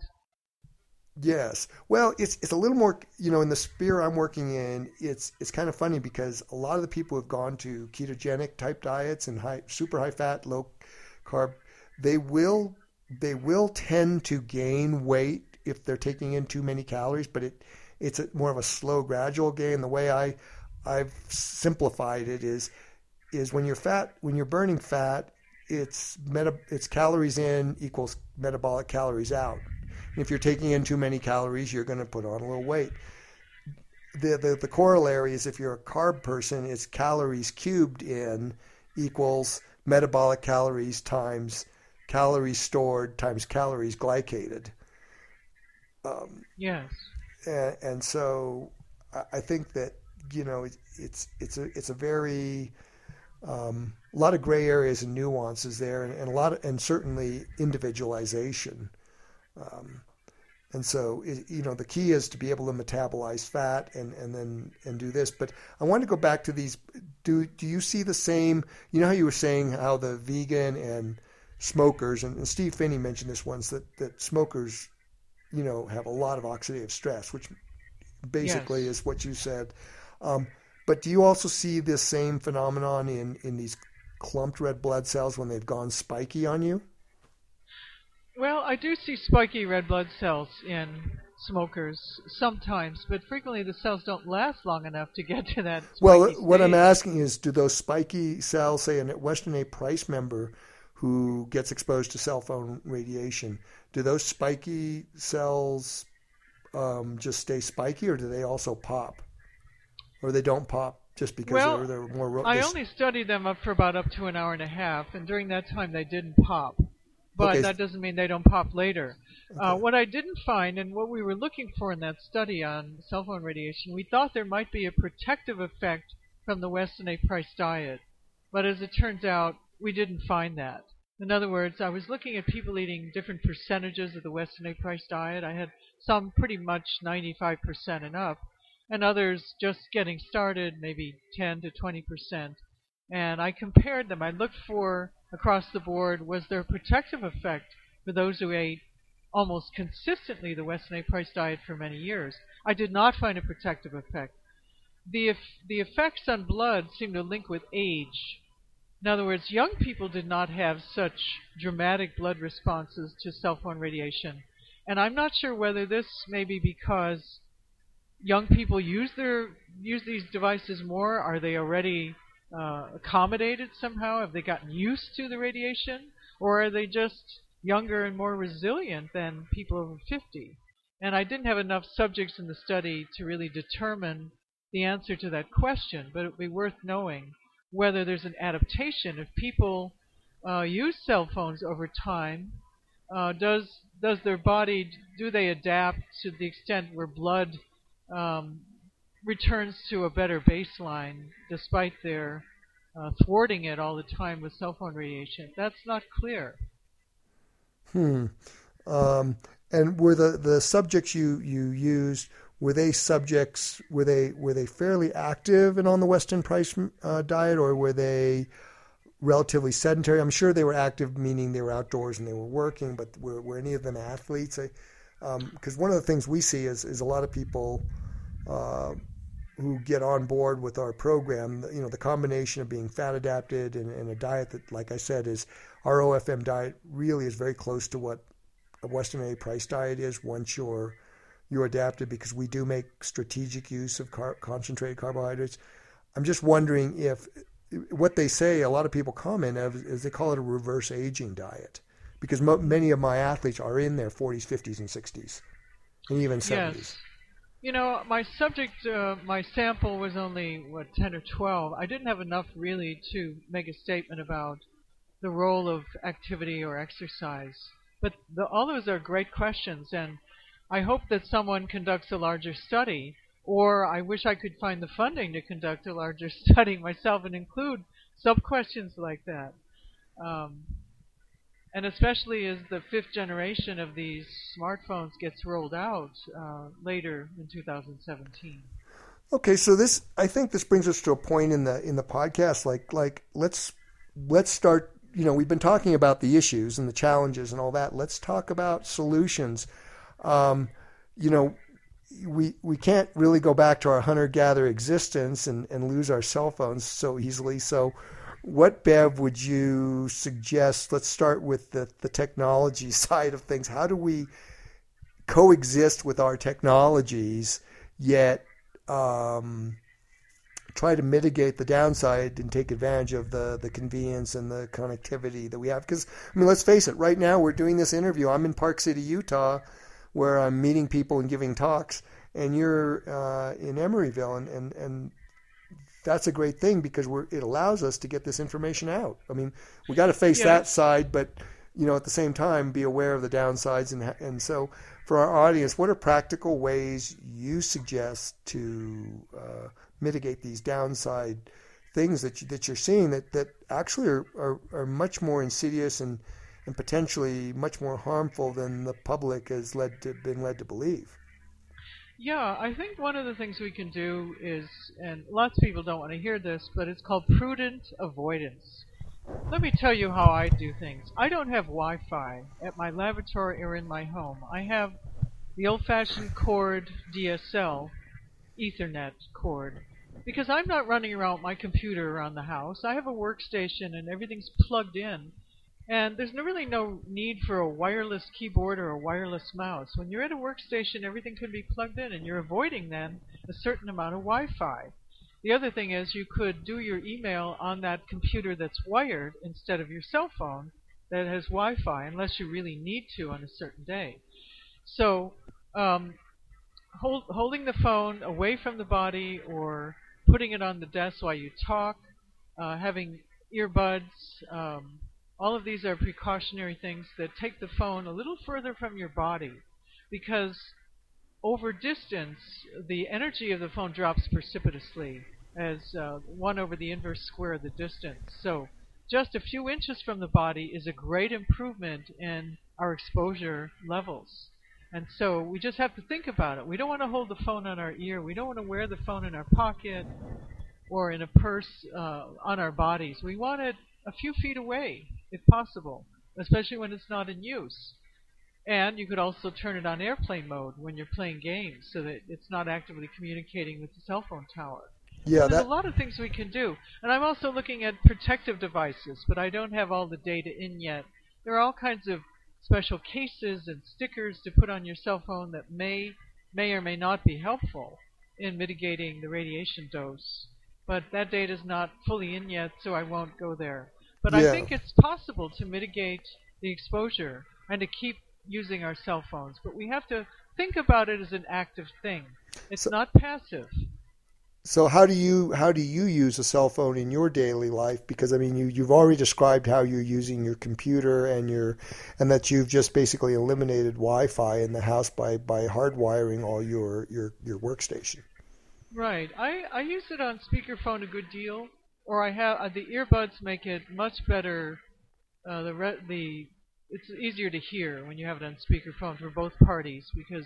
Yes. Well, it's it's a little more, you know, in the sphere I'm working in, it's it's kind of funny because a lot of the people who have gone to ketogenic-type diets and high, super high-fat, low-carb, they will... They will tend to gain weight if they're taking in too many calories, but it it's a, more of a slow, gradual gain. The way I I've simplified it is is when you're fat, when you're burning fat, it's meta, it's calories in equals metabolic calories out. And if you're taking in too many calories, you're going to put on a little weight. The, the the corollary is if you're a carb person, it's calories cubed in equals metabolic calories times calories stored times calories glycated. Um, yes. And, and so I think that, you know, it, it's it's a it's a very um, a lot of gray areas and nuances there, and, and a lot of, and certainly individualization. Um, and so it, you know, the key is to be able to metabolize fat and, and then and do this. But I want to go back to these. Do do you see the same? You know how you were saying how the vegan and smokers, and Steve Finney mentioned this once, that, that smokers, you know, have a lot of oxidative stress, which basically yes. is what you said. Um, but do you also see this same phenomenon in, in these clumped red blood cells when they've gone spiky on you? Well, I do see spiky red blood cells in smokers sometimes, but frequently the cells don't last long enough to get to that spiky Well, stage. What I'm asking is, do those spiky cells, say, a Weston A. Price member who gets exposed to cell phone radiation, do those spiky cells um, just stay spiky, or do they also pop? Or they don't pop? Just because well, they're, they're more robust. I only studied them up for about up to an hour and a half, and during that time they didn't pop. But okay. that doesn't mean they don't pop later. Okay. Uh, what I didn't find, and what we were looking for in that study on cell phone radiation, we thought there might be a protective effect from the Weston A. Price diet. But as it turns out, we didn't find that. In other words, I was looking at people eating different percentages of the Weston A. Price diet. I had some pretty much ninety-five percent and up, and others just getting started, maybe ten to twenty percent. And I compared them. I looked for, across the board, was there a protective effect for those who ate almost consistently the Weston A. Price diet for many years. I did not find a protective effect. The, the effects on blood seemed to link with age. In other words, young people did not have such dramatic blood responses to cell phone radiation. And I'm not sure whether this may be because young people use their use these devices more. Are they already uh, accommodated somehow? Have they gotten used to the radiation, or are they just younger and more resilient than people over fifty? And I didn't have enough subjects in the study to really determine the answer to that question, but it would be worth knowing whether there's an adaptation. If people uh, use cell phones over time, uh, does does their body, do they adapt to the extent where blood Um, returns to a better baseline despite their uh, thwarting it all the time with cell phone radiation? That's not clear. Hmm. Um, and were the, the subjects you, you used, were they subjects, were they were they fairly active and on the Weston Price uh, diet, or were they relatively sedentary? I'm sure they were active, meaning they were outdoors and they were working, but were, were any of them athletes? I, Because um, one of the things we see is, is a lot of people uh, who get on board with our program, you know, the combination of being fat adapted and, and a diet that, like I said, is our O F M diet really is very close to what a Weston A. Price diet is once you're, you're adapted, because we do make strategic use of car- concentrated carbohydrates. I'm just wondering if what they say, a lot of people comment of, is they call it a reverse aging diet, because mo- many of my athletes are in their forties, fifties, and sixties, and even seventies. Yes. You know, my subject, uh, my sample was only, what, ten or twelve. I didn't have enough, really, to make a statement about the role of activity or exercise. But the, all those are great questions, and I hope that someone conducts a larger study, or I wish I could find the funding to conduct a larger study myself and include sub-questions like that. Um, And especially as the fifth generation of these smartphones gets rolled out uh, later in two thousand seventeen. Okay, so this I think this brings us to a point in the in the podcast. Like like let's let's start. You know, we've been talking about the issues and the challenges and all that. Let's talk about solutions. Um, you know, we we can't really go back to our hunter-gatherer existence and, and lose our cell phones so easily. So. What, Bev, would you suggest? Let's start with the, the technology side of things. How do we coexist with our technologies, yet um, try to mitigate the downside and take advantage of the, the convenience and the connectivity that we have? Because, I mean, let's face it, right now we're doing this interview. I'm in Park City, Utah, where I'm meeting people and giving talks, and you're uh, in Emeryville, and, and, and that's a great thing because we're, it allows us to get this information out. I mean, we got to face yeah. that side, but you know, at the same time, be aware of the downsides. And and so, for our audience, what are practical ways you suggest to uh, mitigate these downside things that you, that you're seeing that that actually are, are, are much more insidious and and potentially much more harmful than the public has led to been led to believe? Yeah, I think one of the things we can do is, and lots of people don't want to hear this, but it's called prudent avoidance. Let me tell you how I do things. I don't have Wi-Fi at my laboratory or in my home. I have the old-fashioned cord D S L, Ethernet cord, because I'm not running around my computer around the house. I have a workstation and everything's plugged in. And there's no, really no need for a wireless keyboard or a wireless mouse. When you're at a workstation, everything can be plugged in, and you're avoiding then a certain amount of Wi-Fi. The other thing is you could do your email on that computer that's wired instead of your cell phone that has Wi-Fi, unless you really need to on a certain day. So um, hold, holding the phone away from the body or putting it on the desk while you talk, uh, having earbuds, um, all of these are precautionary things that take the phone a little further from your body, because over distance, the energy of the phone drops precipitously as uh, one over the inverse square of the distance. So just a few inches from the body is a great improvement in our exposure levels. And so we just have to think about it. We don't want to hold the phone on our ear. We don't want to wear the phone in our pocket or in a purse uh, on our bodies. We want it a few feet away, if possible, especially when it's not in use. And you could also turn it on airplane mode when you're playing games so that it's not actively communicating with the cell phone tower. Yeah, so there's a lot of things we can do. And I'm also looking at protective devices, but I don't have all the data in yet. There are all kinds of special cases and stickers to put on your cell phone that may, may or may not be helpful in mitigating the radiation dose. But that data is not fully in yet, so I won't go there. But yeah. I think it's possible to mitigate the exposure and to keep using our cell phones, but we have to think about it as an active thing. It's so, not passive. So how do you how do you use a cell phone in your daily life? Because I mean, you you've already described how you're using your computer and your and that you've just basically eliminated Wi-Fi in the house by by hardwiring all your your your workstation. Right. I I use it on speakerphone a good deal, or I have the earbuds make it much better. Uh, the re, the It's easier to hear when you have it on speakerphone for both parties, because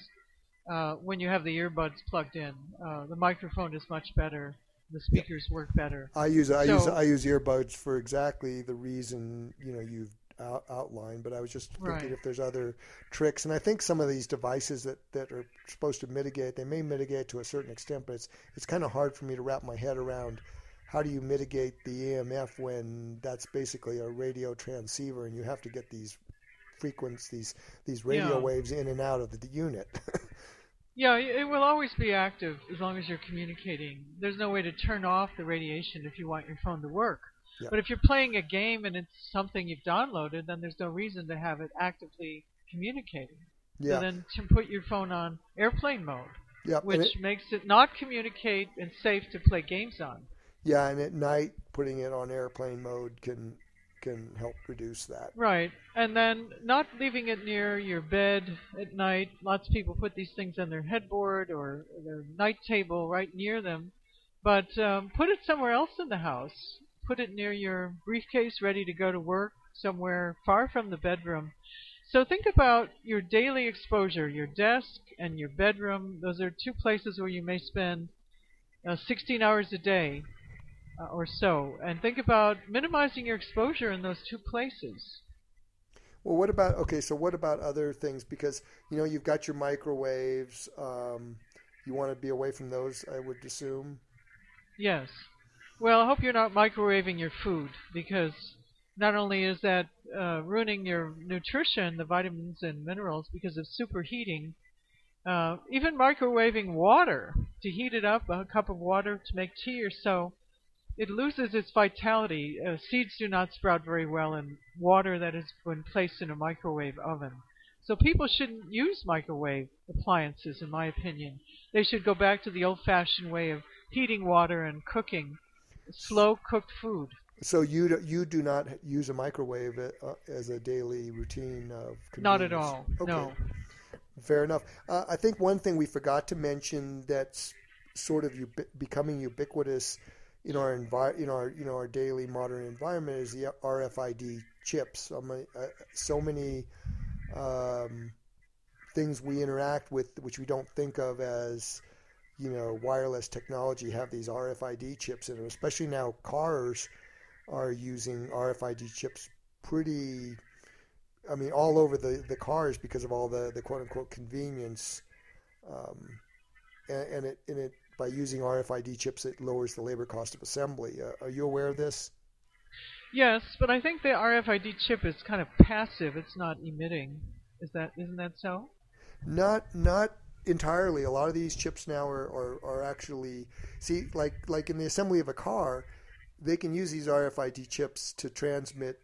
uh, when you have the earbuds plugged in, uh, the microphone is much better. The speakers yeah. work better. I use I so, use I use earbuds for exactly the reason you know you've out, outlined. But I was just thinking right. if there's other tricks, and I think some of these devices that, that are supposed to mitigate, they may mitigate to a certain extent, but it's it's kind of hard for me to wrap my head around. How do you mitigate the E M F when that's basically a radio transceiver, and you have to get these frequencies, these these radio yeah. waves in and out of the, the unit. yeah, it will always be active as long as you're communicating. There's no way to turn off the radiation if you want your phone to work. Yeah. But if you're playing a game and it's something you've downloaded, then there's no reason to have it actively communicating. Yeah. So then to put your phone on airplane mode, yeah. which it, makes it not communicate and safe to play games on. Yeah, and at night, putting it on airplane mode can... can help reduce that. Right. And then not leaving it near your bed at night. Lots of people put these things on their headboard or their night table right near them. But um, put it somewhere else in the house. Put it near your briefcase ready to go to work, somewhere far from the bedroom. So think about your daily exposure, your desk and your bedroom. Those are two places where you may spend uh, sixteen hours a day. Uh, or so, and think about minimizing your exposure in those two places. Well, what about, okay, so what about other things? Because, you know, you've got your microwaves. Um, you want to be away from those, I would assume. Yes. Well, I hope you're not microwaving your food, because not only is that uh, ruining your nutrition, the vitamins and minerals, because of superheating, uh, even microwaving water to heat it up, a cup of water to make tea or so, it loses its vitality. Uh, seeds do not sprout very well in water that has been placed in a microwave oven. So people shouldn't use microwave appliances, in my opinion. They should go back to the old-fashioned way of heating water and cooking slow-cooked food. So you do, you do not use a microwave as a daily routine of convenience? Not at all, okay. No. Fair enough. Uh, I think one thing we forgot to mention that's sort of ubi- becoming ubiquitous in our envi- in our you know our daily modern environment is the R F I D chips. So many, uh, so many um, things we interact with, which we don't think of as you know wireless technology, have these R F I D chips in them. Especially now, cars are using R F I D chips pretty. I mean, all over the, the cars because of all the, the quote unquote convenience, um, and, and it and it. By using R F I D chips, it lowers the labor cost of assembly. Uh, are you aware of this? Yes, but I think the R F I D chip is kind of passive. It's not emitting. Is that isn't that so? Not not entirely. A lot of these chips now are, are, are actually see like like in the assembly of a car, they can use these R F I D chips to transmit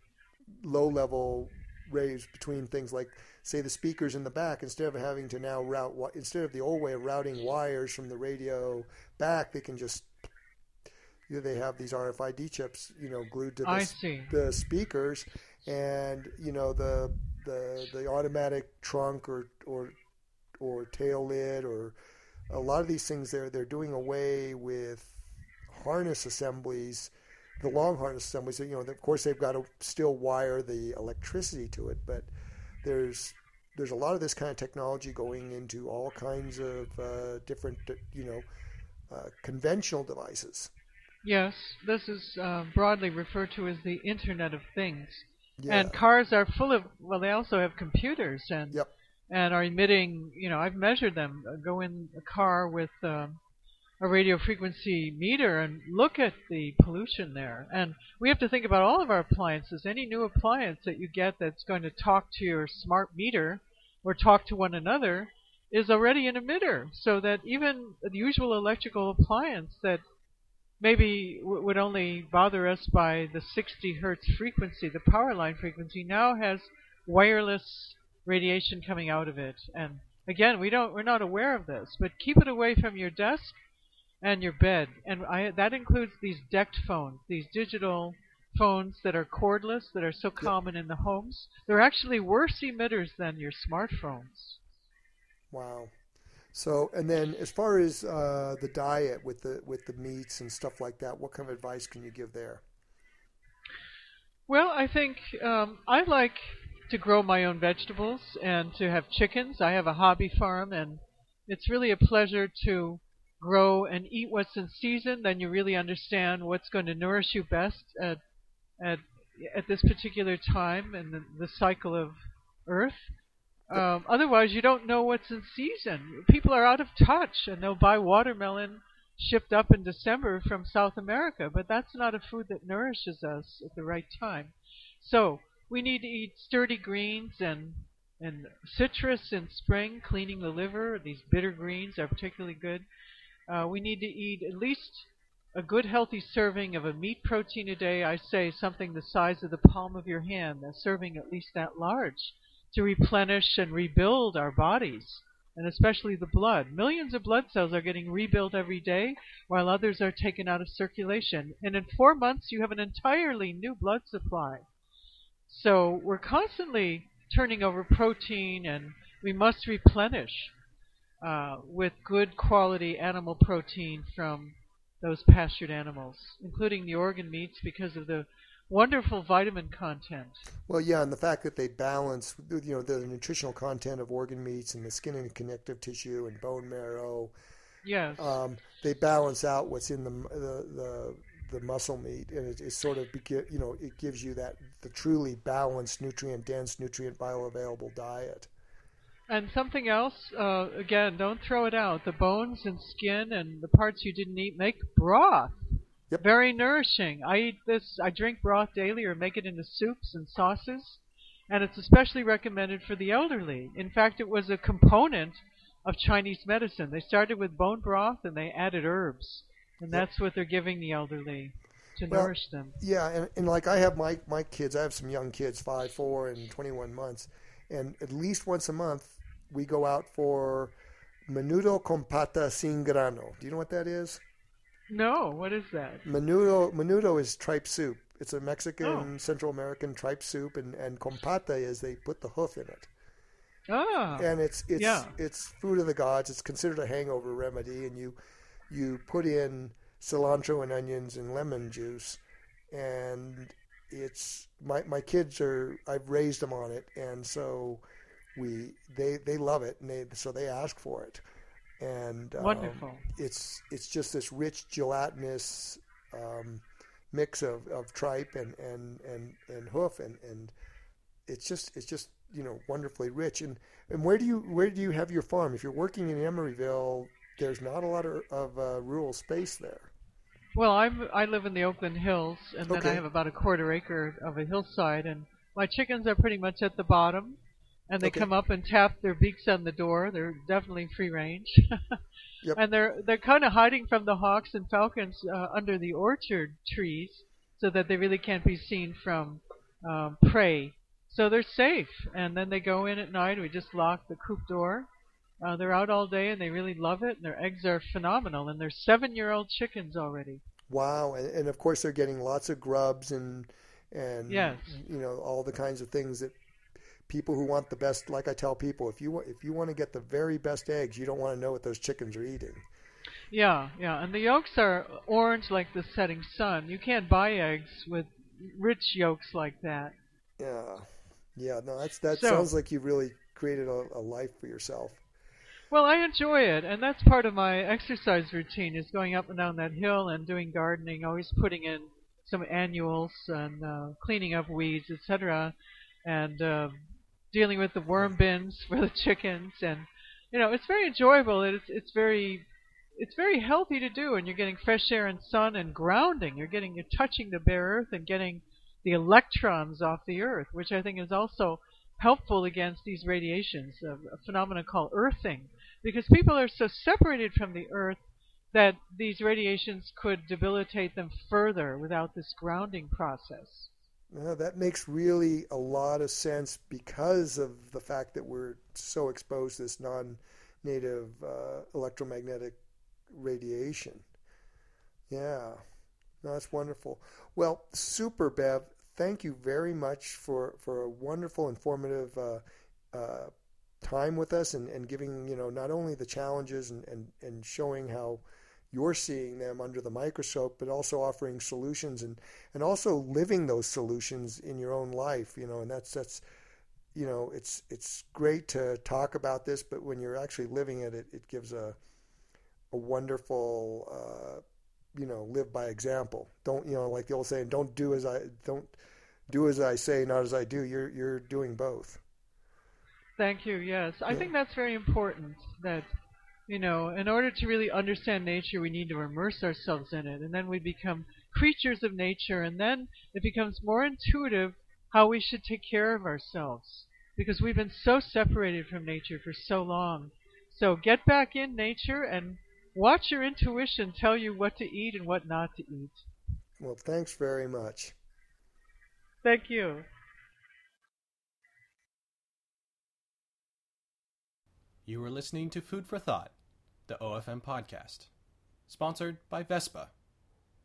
low level rays between things like, say, the speakers in the back. Instead of having to now route instead of the old way of routing wires from the radio back, they can just you know, they have these R F I D chips, you know, glued to the, the speakers, and you know the the the automatic trunk or or or tail lid or a lot of these things. They're they're doing away with harness assemblies. The long harness assemblies, you know, of course they've got to still wire the electricity to it, but there's there's a lot of this kind of technology going into all kinds of uh, different, you know, uh, conventional devices. Yes, this is uh, broadly referred to as the Internet of Things. Yeah. And cars are full of, well, they also have computers and yep. and are emitting, you know, I've measured them. I go in a car with... Um, a radio frequency meter and look at the pollution there. And we have to think about all of our appliances. Any new appliance that you get that's going to talk to your smart meter or talk to one another is already an emitter, so that even the usual electrical appliance that maybe w- would only bother us by the sixty hertz frequency, the power line frequency, now has wireless radiation coming out of it. And again, we don't, we're not aware of this, but keep it away from your desk and your bed, and I, that includes these decked phones, these digital phones that are cordless, that are so common in the homes. They're actually worse emitters than your smartphones. Wow. So, and then as far as uh, the diet with the with the meats and stuff like that, what kind of advice can you give there? Well, I think um, I like to grow my own vegetables and to have chickens. I have a hobby farm, and it's really a pleasure to grow and eat what's in season. Then you really understand what's going to nourish you best at at at this particular time and the, the cycle of Earth. Um, otherwise, you don't know what's in season. People are out of touch, and they'll buy watermelon shipped up in December from South America, but that's not a food that nourishes us at the right time. So we need to eat sturdy greens and and citrus in spring, cleaning the liver. These bitter greens are particularly good. Uh, we need to eat at least a good healthy serving of a meat protein a day. I say something the size of the palm of your hand, a serving at least that large, to replenish and rebuild our bodies, and especially the blood. Millions of blood cells are getting rebuilt every day, while others are taken out of circulation. And in four months, you have an entirely new blood supply. So we're constantly turning over protein, and we must replenish Uh, with good quality animal protein from those pastured animals, including the organ meats, because of the wonderful vitamin content. Well, yeah, and the fact that they balance, you know, the nutritional content of organ meats and the skin and connective tissue and bone marrow. Yes. Um, they balance out what's in the the the, the muscle meat, and it, it sort of, you know, it gives you that the truly balanced, nutrient dense, nutrient bioavailable diet. And something else, uh, again, don't throw it out. The bones and skin and the parts you didn't eat make broth. Yep. Very nourishing. I eat this, I drink broth daily or make it into soups and sauces, and it's especially recommended for the elderly. In fact, it was a component of Chinese medicine. They started with bone broth and they added herbs, and that's yep. what they're giving the elderly to well, nourish them. Yeah, and, and like I have my, my kids, I have some young kids, five, four, and twenty-one months, and at least once a month, we go out for menudo con pata sin grano. Do you know what that is? No, what is that? Menudo menudo is tripe soup. It's a Mexican, oh. Central American tripe soup, and, and con pata is they put the hoof in it. Ah. And it's it's yeah. it's food of the gods. It's considered a hangover remedy, and you you put in cilantro and onions and lemon juice, and it's my my kids are I've raised them on it, and so We they, they love it, and they so they ask for it, and um, wonderful. It's it's just this rich gelatinous um, mix of, of tripe and, and, and, and hoof, and, and it's just it's just you know wonderfully rich. And, and where do you where do you have your farm? If you're working in Emeryville, there's not a lot of, of uh, rural space there. Well, I'm, I live in the Oakland Hills, and then okay. I have about a quarter acre of a hillside, and my chickens are pretty much at the bottom, and they okay. come up and tap their beaks on the door. They're definitely free range. Yep. And they're they're kind of hiding from the hawks and falcons uh, under the orchard trees so that they really can't be seen from um, prey. So they're safe, and then they go in at night. We just lock the coop door. Uh, they're out all day, and they really love it, and their eggs are phenomenal, and they're seven-year-old chickens already. Wow, and, and of course they're getting lots of grubs and, and yes. you know, all the kinds of things that people who want the best, like I tell people, if you, if you want to get the very best eggs, you don't want to know what those chickens are eating. Yeah, yeah, and the yolks are orange like the setting sun. You can't buy eggs with rich yolks like that. Yeah, yeah, no, that's, that so, sounds like you really created a, a life for yourself. Well, I enjoy it, and that's part of my exercise routine is going up and down that hill and doing gardening, always putting in some annuals and uh, cleaning up weeds, et cetera, and uh, dealing with the worm bins for the chickens. And, you know, it's very enjoyable. It's, it's, very, it's very healthy to do, and you're getting fresh air and sun and grounding. You're getting, you're touching the bare earth and getting the electrons off the earth, which I think is also helpful against these radiations, a, a phenomenon called earthing. Because people are so separated from the earth that these radiations could debilitate them further without this grounding process. Well, that makes really a lot of sense because of the fact that we're so exposed to this non-native uh, electromagnetic radiation. Yeah, no, that's wonderful. Well, super, Bev. Thank you very much for, for a wonderful, informative uh, uh time with us and, and giving, you know, not only the challenges and, and, and showing how you're seeing them under the microscope, but also offering solutions and, and also living those solutions in your own life, you know, and that's, that's, you know, it's, it's great to talk about this, but when you're actually living it, it, it gives a, a wonderful, uh, you know, live by example. Don't, you know, like the old saying, don't do as I, don't do as I say, not as I do. You're, you're doing both. Thank you, yes. I think that's very important that, you know, in order to really understand nature, we need to immerse ourselves in it. And then we become creatures of nature. And then it becomes more intuitive how we should take care of ourselves. Because we've been so separated from nature for so long. So get back in nature and watch your intuition tell you what to eat and what not to eat. Well, thanks very much. Thank you. You are listening to Food for Thought, the O F M podcast, sponsored by Vespa.